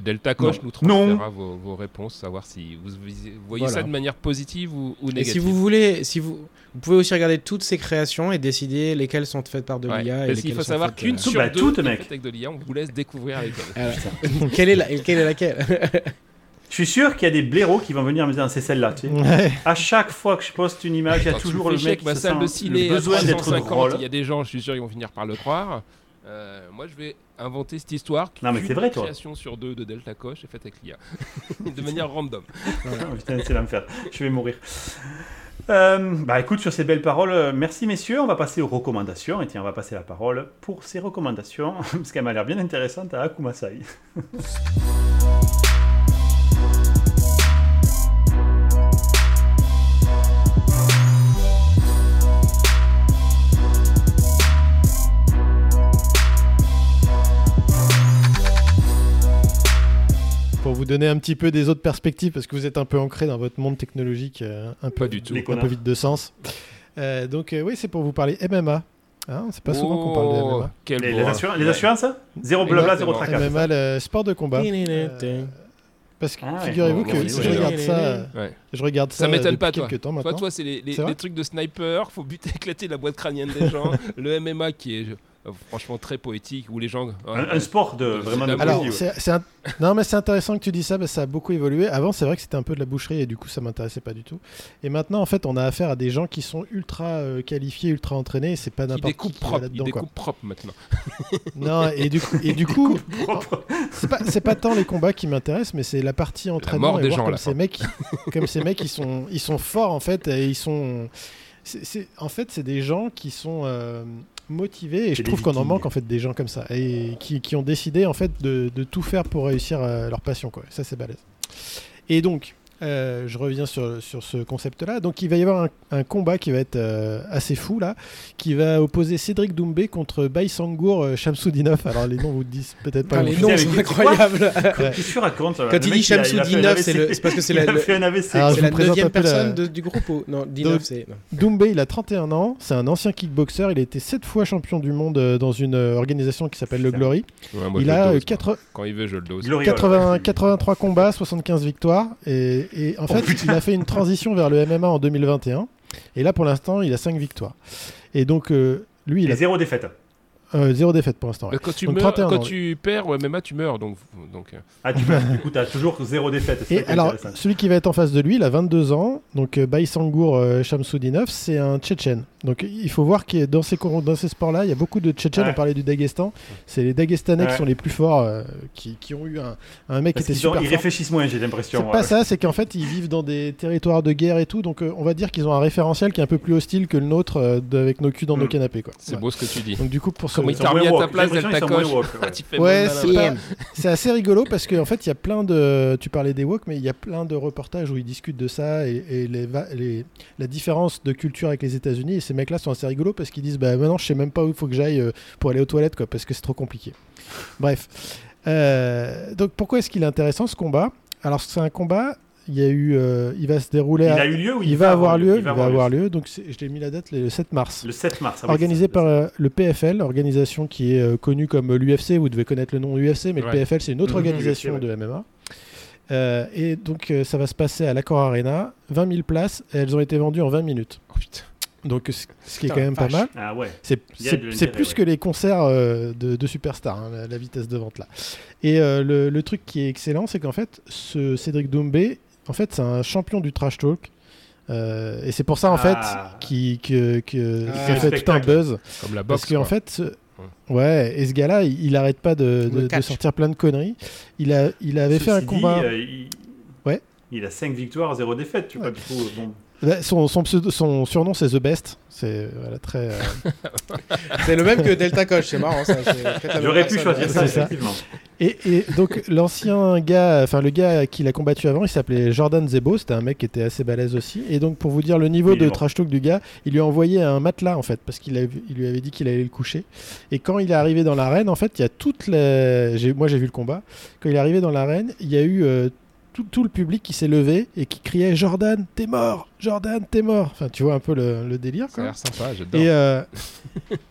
Delta Coche nous transférera vos réponses, savoir si vous voyez ça de manière positive ou négative. Et si vous voulez, vous pouvez aussi regarder toutes ces créations et décider lesquelles sont faites par de l'IA. Parce qu'il faut savoir qu'une sur deux est faite avec de l'IA, on vous laisse découvrir avec elle. Quelle est laquelle? Je suis sûr qu'il y a des blaireaux qui vont venir me dire c'est celle-là. Tu sais. À chaque fois que je poste une image, il y a toujours le mec qui se sent le besoin d'être drôle. Il y a des gens, je suis sûr, ils vont finir par le croire. Moi, je vais inventer cette histoire qu'une création sur deux de Delta Coche est faite avec l'IA, de manière random. Putain, c'est l'enfer. Je vais mourir. Bah écoute, sur ces belles paroles, merci messieurs, on va passer aux recommandations. Et tiens, on va passer la parole pour ces recommandations, parce qu'elle m'a l'air bien intéressante à Akumasai. Pour vous donner un petit peu des autres perspectives, parce que vous êtes un peu ancré dans votre monde technologique, un peu vide de sens. Oui, c'est pour vous parler MMA. Hein, c'est pas souvent qu'on parle de MMA. Les assurances, zéro blabla, zéro tracas. MMA, le sport de combat. Parce que figurez-vous que si je regarde ça, je regarde ça depuis quelques temps maintenant. Toi, c'est les trucs de sniper, faut buter, éclater la boîte crânienne des gens. Le MMA qui est... franchement très poétique, où les gens... un sport de vraiment... Non, mais c'est intéressant que tu dis ça, parce que ça a beaucoup évolué. Avant, c'est vrai que c'était un peu de la boucherie, et du coup, ça ne m'intéressait pas du tout. Et maintenant, en fait, on a affaire à des gens qui sont ultra qualifiés, ultra entraînés, et c'est pas n'importe qui va là-dedans. Ils découpent propre, maintenant. Non, et du coup c'est pas tant les combats qui m'intéressent, mais c'est la partie entraînement, et voir comme ces mecs, ils sont forts, en fait, et ils sont... en fait, c'est des gens qui sont... motivés, et je trouve qu'on en manque en fait des gens comme ça, et qui ont décidé en fait de tout faire pour réussir leur passion, quoi. Ça, c'est balèze. Et donc je reviens sur ce concept là. Donc il va y avoir un combat qui va être assez fou là, qui va opposer Cédric Doumbé contre Baysangour Shamsou Dinov. Alors les noms vous disent peut-être pas. Les noms sont incroyables. Qu'est-ce que tu racontes quand il dit Shamsou Dinov? C'est parce que c'est la 9e personne du groupe. Non, Dinov c'est... Doumbé, il a 31 ans, c'est un ancien kickboxer, il a été 7 fois champion du monde dans une organisation qui s'appelle le Glory. Il a 83 combats, 75 victoires, et en fait, il a fait une transition vers le MMA en 2021. Et là, pour l'instant, il a 5 victoires. Et donc, lui, il a 0 défaite. 0 défaite pour l'instant. Ouais. Quand tu perds au MMA, tu meurs. Donc... Ah, tu meurs. Du coup, tu as toujours 0 défaite. Et alors, celui qui va être en face de lui, il a 22 ans. Donc, Baysangour Shamsou Dinov, c'est un Tchétchène. Donc, il faut voir que dans ces sports-là, il y a beaucoup de Tchétchènes. Ouais. On parlait du Daghestan. C'est les Dagestanais qui sont les plus forts, qui ont eu un mec qui était super fort. Ils réfléchissent moins, j'ai l'impression. C'est pas ça, c'est qu'en fait, ils vivent dans des territoires de guerre et tout. Donc, on va dire qu'ils ont un référentiel qui est un peu plus hostile que le nôtre, avec nos culs dans nos canapés. Quoi. C'est beau ce que tu dis. Donc, du coup, pour Ils t'ont remis à ta place, elle t'accroche. Ouais, c'est assez rigolo parce qu'en fait, il y a plein de... Tu parlais des woke, mais il y a plein de reportages où ils discutent de ça et la différence de culture avec les États-Unis. Et ces mecs-là sont assez rigolos parce qu'ils disent « Bah maintenant, je sais même pas où il faut que j'aille pour aller aux toilettes, quoi, parce que c'est trop compliqué. » Bref. Donc, pourquoi est-ce qu'il est intéressant, ce combat? Alors, c'est un combat... il va se dérouler. Il va avoir lieu. Donc je l'ai mis la date, le 7 mars. Le 7 mars. Organisé par le PFL, organisation qui est connue comme l'UFC. Vous devez connaître le nom UFC, mais le PFL, c'est une autre organisation de MMA. Et donc ça va se passer à l'Accor Arena. 20 000 places, et elles ont été vendues en 20 minutes. Oh, putain. Donc ce qui est quand même pas mal. Ah ouais. C'est plus que les concerts de superstars, hein, la vitesse de vente là. Et le truc qui est excellent, c'est qu'en fait, ce Cédric Doumbé, en fait, c'est un champion du trash talk. Et c'est pour ça, en fait, qu'il fait tout un buzz. Comme la boxe. Parce qu'en fait, et ce gars-là, il arrête pas de sortir plein de conneries. Il avait fait un combat. Il a 5 victoires, 0 défaites. Tu vois, du coup, bon. Son surnom, c'est The Best. C'est très. C'est le même que Delta Coach. C'est marrant. Ça, j'aurais pu choisir ça, effectivement. Et donc l'ancien gars, enfin le gars qui l'a combattu avant, il s'appelait Jordan Zebo. C'était un mec qui était assez balèze aussi. Et donc pour vous dire le niveau de trash talk du gars, il lui a envoyé un matelas en fait, parce qu'il lui avait dit qu'il allait le coucher. Et quand il est arrivé dans l'arène, en fait, il y a toute la. Moi, j'ai vu le combat. Quand il est arrivé dans l'arène, il y a eu tout le public qui s'est levé et qui criait « Jordan, t'es mort! Jordan, t'es mort !» Enfin, tu vois un peu le délire, quoi. Ça a l'air sympa, j'adore.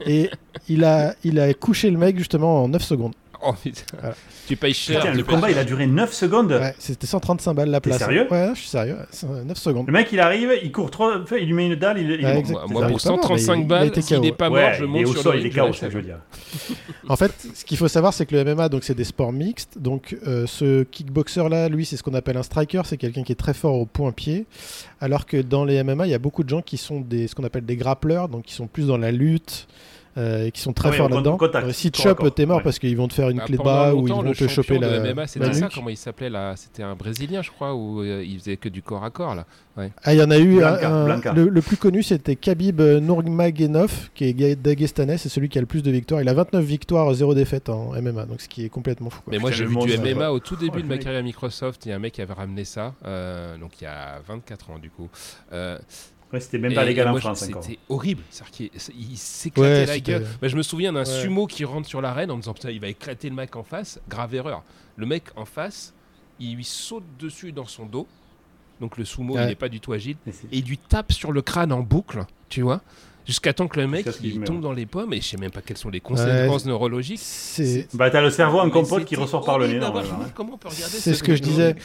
Et il a couché le mec, justement, en 9 secondes. Oh putain, voilà. Tu payes cher. Putain, le combat, il a duré 9 secondes. Ouais, c'était 135 balles la place. T'es sérieux? Ouais, je suis sérieux. 9 secondes. Le mec, il arrive, il court trop, il lui met une dalle, moi, pour 135 balles, s'il n'est pas mort, je monte sur le ring. Il est KO, ça, je veux dire. En fait, ce qu'il faut savoir, c'est que le MMA, donc, c'est des sports mixtes. Donc, ce kickboxer-là, lui, c'est ce qu'on appelle un striker. C'est quelqu'un qui est très fort au point-pied. Alors que dans les MMA, il y a beaucoup de gens qui sont ce qu'on appelle des grappleurs, donc qui sont plus dans la lutte. qui sont très forts là-dedans. Si tu chopes, t'es mort parce qu'ils vont te faire une clé de bras ou ils vont te choper la. MMA, c'était ça, comment il s'appelait là ? C'était un Brésilien, je crois, où il faisait que du corps à corps là. Ouais. Ah, il y en a eu Blanca. Le plus connu, c'était Khabib Nurmagomedov, qui est daguestanais, c'est celui qui a le plus de victoires. Il a 29 victoires, 0 défaites en MMA, donc ce qui est complètement fou. Quoi. Mais moi, j'ai vu du MMA au tout début de ma carrière à Microsoft. Il y a un mec qui avait ramené ça, donc il y a 24 ans du coup. C'était même pas légal en France. C'était horrible. Il s'éclatait la gueule. Bah, je me souviens d'un sumo qui rentre sur l'arène en me disant putain, il va éclater le mec en face. Grave erreur. Le mec en face, il lui saute dessus dans son dos. Donc le sumo, il n'est pas du tout agile. Et il lui tape sur le crâne en boucle, tu vois, jusqu'à temps que le mec il tombe dans les pommes. Et je sais même pas quelles sont les conséquences neurologiques. Bah, t'as le cerveau en compote qui ressort par le nez. Comment on peut regarder c'est ce que je disais.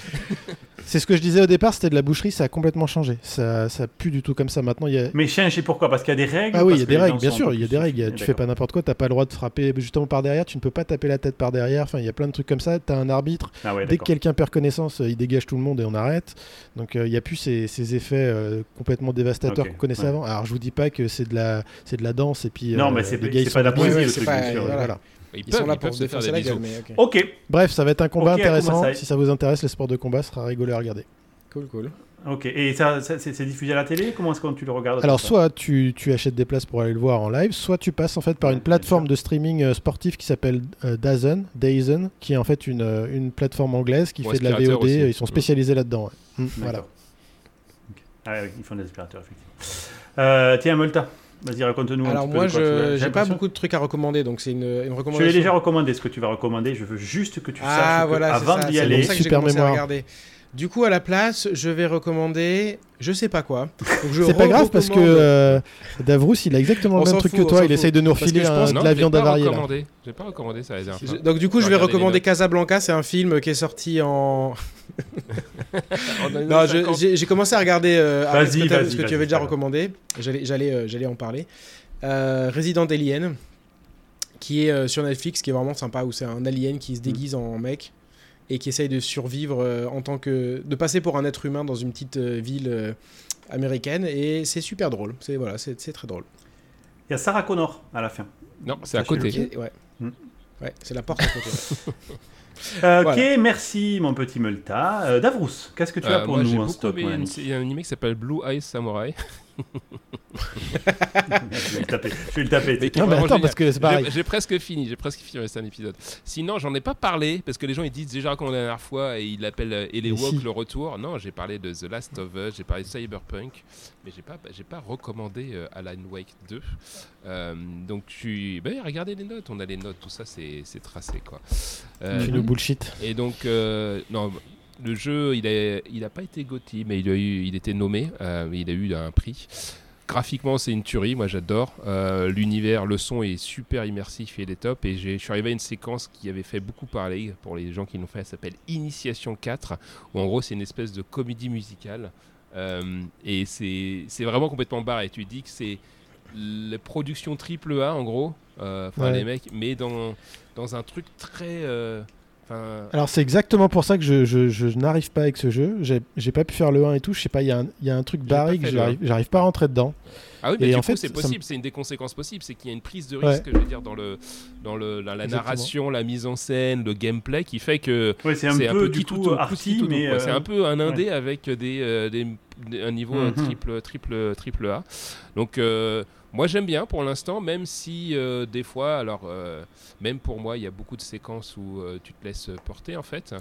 C'est ce que je disais au départ, c'était de la boucherie, ça a complètement changé. Ça pue du tout comme ça maintenant. Mais change, et pourquoi ? Parce qu'il y a des règles. Ah oui, il y a des règles, bien sûr, il y a des règles. Tu fais pas n'importe quoi, t'as pas le droit de frapper justement par derrière, tu ne peux pas taper la tête par derrière. Enfin, il y a plein de trucs comme ça. T'as un arbitre. Dès que quelqu'un perd connaissance, il dégage tout le monde et on arrête. Donc il y a plus ces effets complètement dévastateurs qu'on connaissait avant. Alors je vous dis pas que c'est de la danse et puis. Non, mais c'est pas de la poésie le truc. Ils sont là pour se faire la gueule. Ok. Bref, ça va être un combat intéressant. Si ça vous intéresse, les sports de combat, ce sera rigolo à regarder. Cool. Ok. Et ça c'est diffusé à la télé ? Comment est-ce que tu le regardes ? Alors, soit tu achètes des places pour aller le voir en live, soit tu passes en fait par une plateforme de streaming sportif qui s'appelle DAZN, qui est en fait une plateforme anglaise qui fait de la VOD. Aussi. Ils sont spécialisés là-dedans. Ouais. Voilà. Okay. Ah oui, ils font des aspirateurs effectivement. Tiens, Multa. Vas-y, raconte-nous. Alors moi, j'ai pas beaucoup de trucs à recommander, donc c'est une recommandation. Je l'ai déjà recommandé, ce que tu vas recommander. Je veux juste que tu saches que avant d'y aller, c'est super mémoire. Du coup, à la place, je vais recommander, je sais pas quoi. Donc, c'est pas grave parce que Davrous, il a exactement le même truc que toi. Il essaye de nous refiler de la viande avariée. J'ai pas recommandé ça. Donc du coup, je vais recommander Casablanca. C'est un film qui est sorti en. Non, j'ai commencé à regarder ce que tu avais déjà recommandé. J'allais en parler. Resident Alien, qui est sur Netflix, qui est vraiment sympa, où c'est un alien qui se déguise en mec et qui essaye de survivre de passer pour un être humain dans une petite ville américaine. Et c'est super drôle. C'est très drôle. Il y a Sarah Connor à la fin. Non, c'est à côté. Ouais, c'est la porte à côté. Merci mon petit Multa. Davrous, qu'est-ce que tu as pour nous en stock ? Il y a un anime qui s'appelle Blue Eyes Samurai. Je vais le taper. Non, mais attends, parce que c'est pareil. J'ai presque fini c'est un épisode. Sinon, j'en ai pas parlé parce que les gens ils disent déjà comme la dernière fois et ils l'appellent le retour. Non, j'ai parlé de The Last of Us, j'ai parlé de Cyberpunk, mais j'ai pas recommandé Alan Wake 2. Donc regardez les notes, on a les notes, tout ça c'est tracé quoi. Le bullshit. Et donc non. Le jeu, il a pas été GOTY, mais il était nommé. Il a eu un prix. Graphiquement, c'est une tuerie. Moi, j'adore. L'univers, le son est super immersif et il est top. Et je suis arrivé à une séquence qui avait fait beaucoup parler pour les gens qui l'ont fait. Elle s'appelle Initiation 4, où en gros, c'est une espèce de comédie musicale. Et c'est vraiment complètement barré. Tu dis que c'est la production AAA, en gros. Les mecs, mais dans un truc très... Alors c'est exactement pour ça que je n'arrive pas avec ce jeu. J'ai pas pu faire le 1 et tout. Je sais pas, il y a un truc barré que j'arrive pas à rentrer dedans. Ah oui, mais en fait, c'est possible. C'est une des conséquences possibles, c'est qu'il y a une prise de risque, je veux dire, dans la narration, la mise en scène, le gameplay, qui fait que c'est un peu du tout arty, mais c'est un peu un indé avec un niveau triple A. Donc moi j'aime bien pour l'instant, même si des fois, alors même pour moi il y a beaucoup de séquences où tu te laisses porter en fait,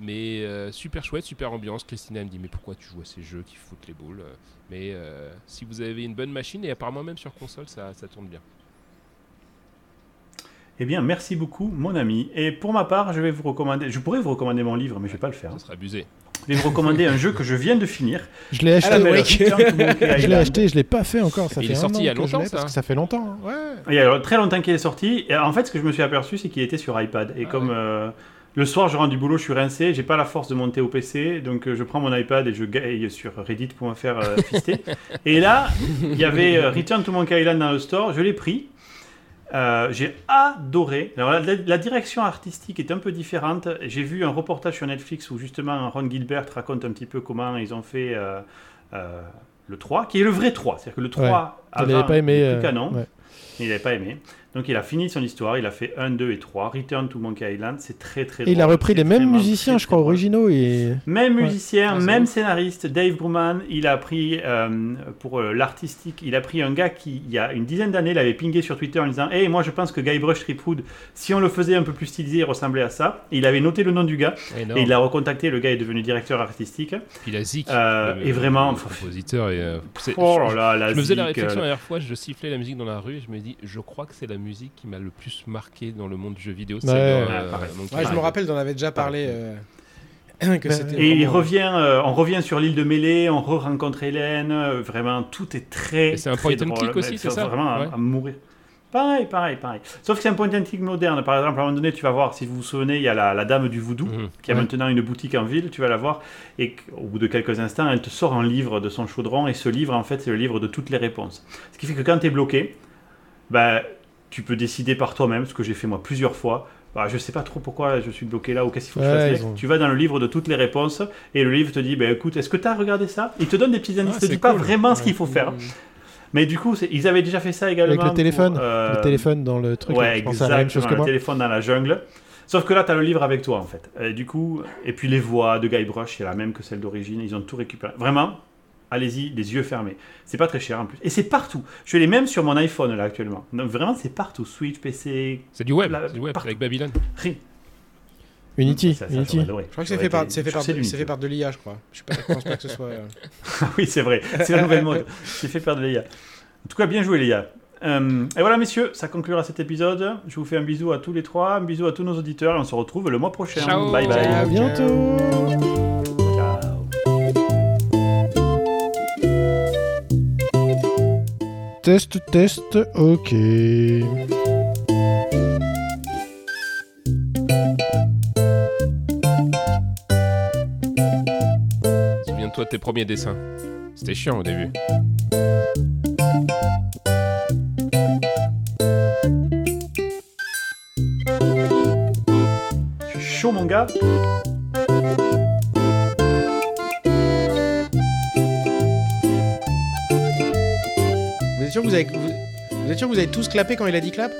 mais super chouette, super ambiance. Christina me dit mais pourquoi tu joues à ces jeux qui foutent les boules, mais si vous avez une bonne machine, et apparemment même sur console ça tourne bien. Eh bien, merci beaucoup, mon ami. Et pour ma part, je pourrais vous recommander mon livre, mais je vais pas le faire. Ça serait abusé. Je vais vous recommander un jeu que je viens de finir. Je l'ai acheté. Je l'ai acheté, je l'ai pas fait encore. Ça fait sorti il y a longtemps, parce que ça fait longtemps. Hein. Ouais. Il y a très longtemps qu'il est sorti. Et en fait, ce que je me suis aperçu, c'est qu'il était sur iPad. Et le soir, je rentre du boulot, je suis rincé, j'ai pas la force de monter au PC, donc je prends mon iPad et je gaille sur Reddit pour me faire fister. Et là, il y avait Return to Monkey Island dans le store. Je l'ai pris. J'ai adoré. Alors, la direction artistique est un peu différente. J'ai vu un reportage sur Netflix où justement Ron Gilbert raconte un petit peu comment ils ont fait le 3, qui est le vrai 3. C'est-à-dire que le 3 n'avait pas aimé. Il n'avait pas aimé. Donc il a fini son histoire, il a fait 1, 2 et 3, Return to Monkey Island, c'est très très drôle. Et il a repris les mêmes musiciens, je crois, originaux. Même musiciens, même scénariste, Dave Bruman, il a pris, pour l'artistique, il a pris un gars qui, il y a une dizaine d'années, l'avait pingé sur Twitter en disant « Hey, moi je pense que Guybrush Threepwood, si on le faisait un peu plus stylisé, il ressemblait à ça. » Il avait noté le nom du gars, énorme. Et il l'a recontacté, le gars est devenu directeur artistique. Il a Zik. Et vraiment... compositeur et... oh là là, je me faisais la réflexion la dernière fois, je sifflais la musique dans la rue et je me dis, je crois que c'est la musique qui m'a le plus marqué dans le monde du jeu vidéo. Ouais, je me rappelle, on avait déjà parlé. Que c'était et il revient, on revient sur l'île de Mêlée, on rencontre Hélène. Vraiment, tout est très. Et c'est un point and click aussi, c'est ça. Vraiment à mourir. Pareil. Sauf que c'est un point and click moderne. Par exemple, à un moment donné, tu vas voir, si vous vous souvenez, il y a la dame du voodoo qui a maintenant une boutique en ville. Tu vas la voir et au bout de quelques instants, elle te sort un livre de son chaudron. Et ce livre, en fait, c'est le livre de toutes les réponses. Ce qui fait que quand tu es bloqué, tu peux décider par toi-même, ce que j'ai fait moi plusieurs fois. Je ne sais pas trop pourquoi je suis bloqué là ou qu'est-ce qu'il faut que je fasse. Tu vas dans le livre de toutes les réponses et le livre te dit écoute, est-ce que tu as regardé ça ? Il te donne des petits indices, il ne te dit pas vraiment ce qu'il faut faire. Mais du coup, ils avaient déjà fait ça également. Avec le téléphone dans le truc. Ouais, exactement, le téléphone dans la jungle. Sauf que là, tu as le livre avec toi en fait. Et, du coup, et puis les voix de Guybrush, c'est la même que celle d'origine. Ils ont tout récupéré. Vraiment, allez-y, les yeux fermés. C'est pas très cher en plus. Et c'est partout. Je l'ai même sur mon iPhone là actuellement. Donc vraiment, c'est partout. Switch, PC. C'est du web. C'est du web avec Babylone. Unity. Unity. Je crois que c'est fait par de l'IA, je crois. Je pense pas que ce soit. Oui, c'est vrai. C'est la nouvelle mode. C'est fait par de l'IA. En tout cas, bien joué, les gars. Et voilà, messieurs, ça conclura cet épisode. Je vous fais un bisou à tous les trois. Un bisou à tous nos auditeurs. Et on se retrouve le mois prochain. Ciao. Bye bye. À bientôt. Test, ok. Souviens-toi de tes premiers dessins. C'était chiant au début. Je suis chaud, mon gars. Vous êtes sûr que vous avez tous clapé quand il a dit clap ?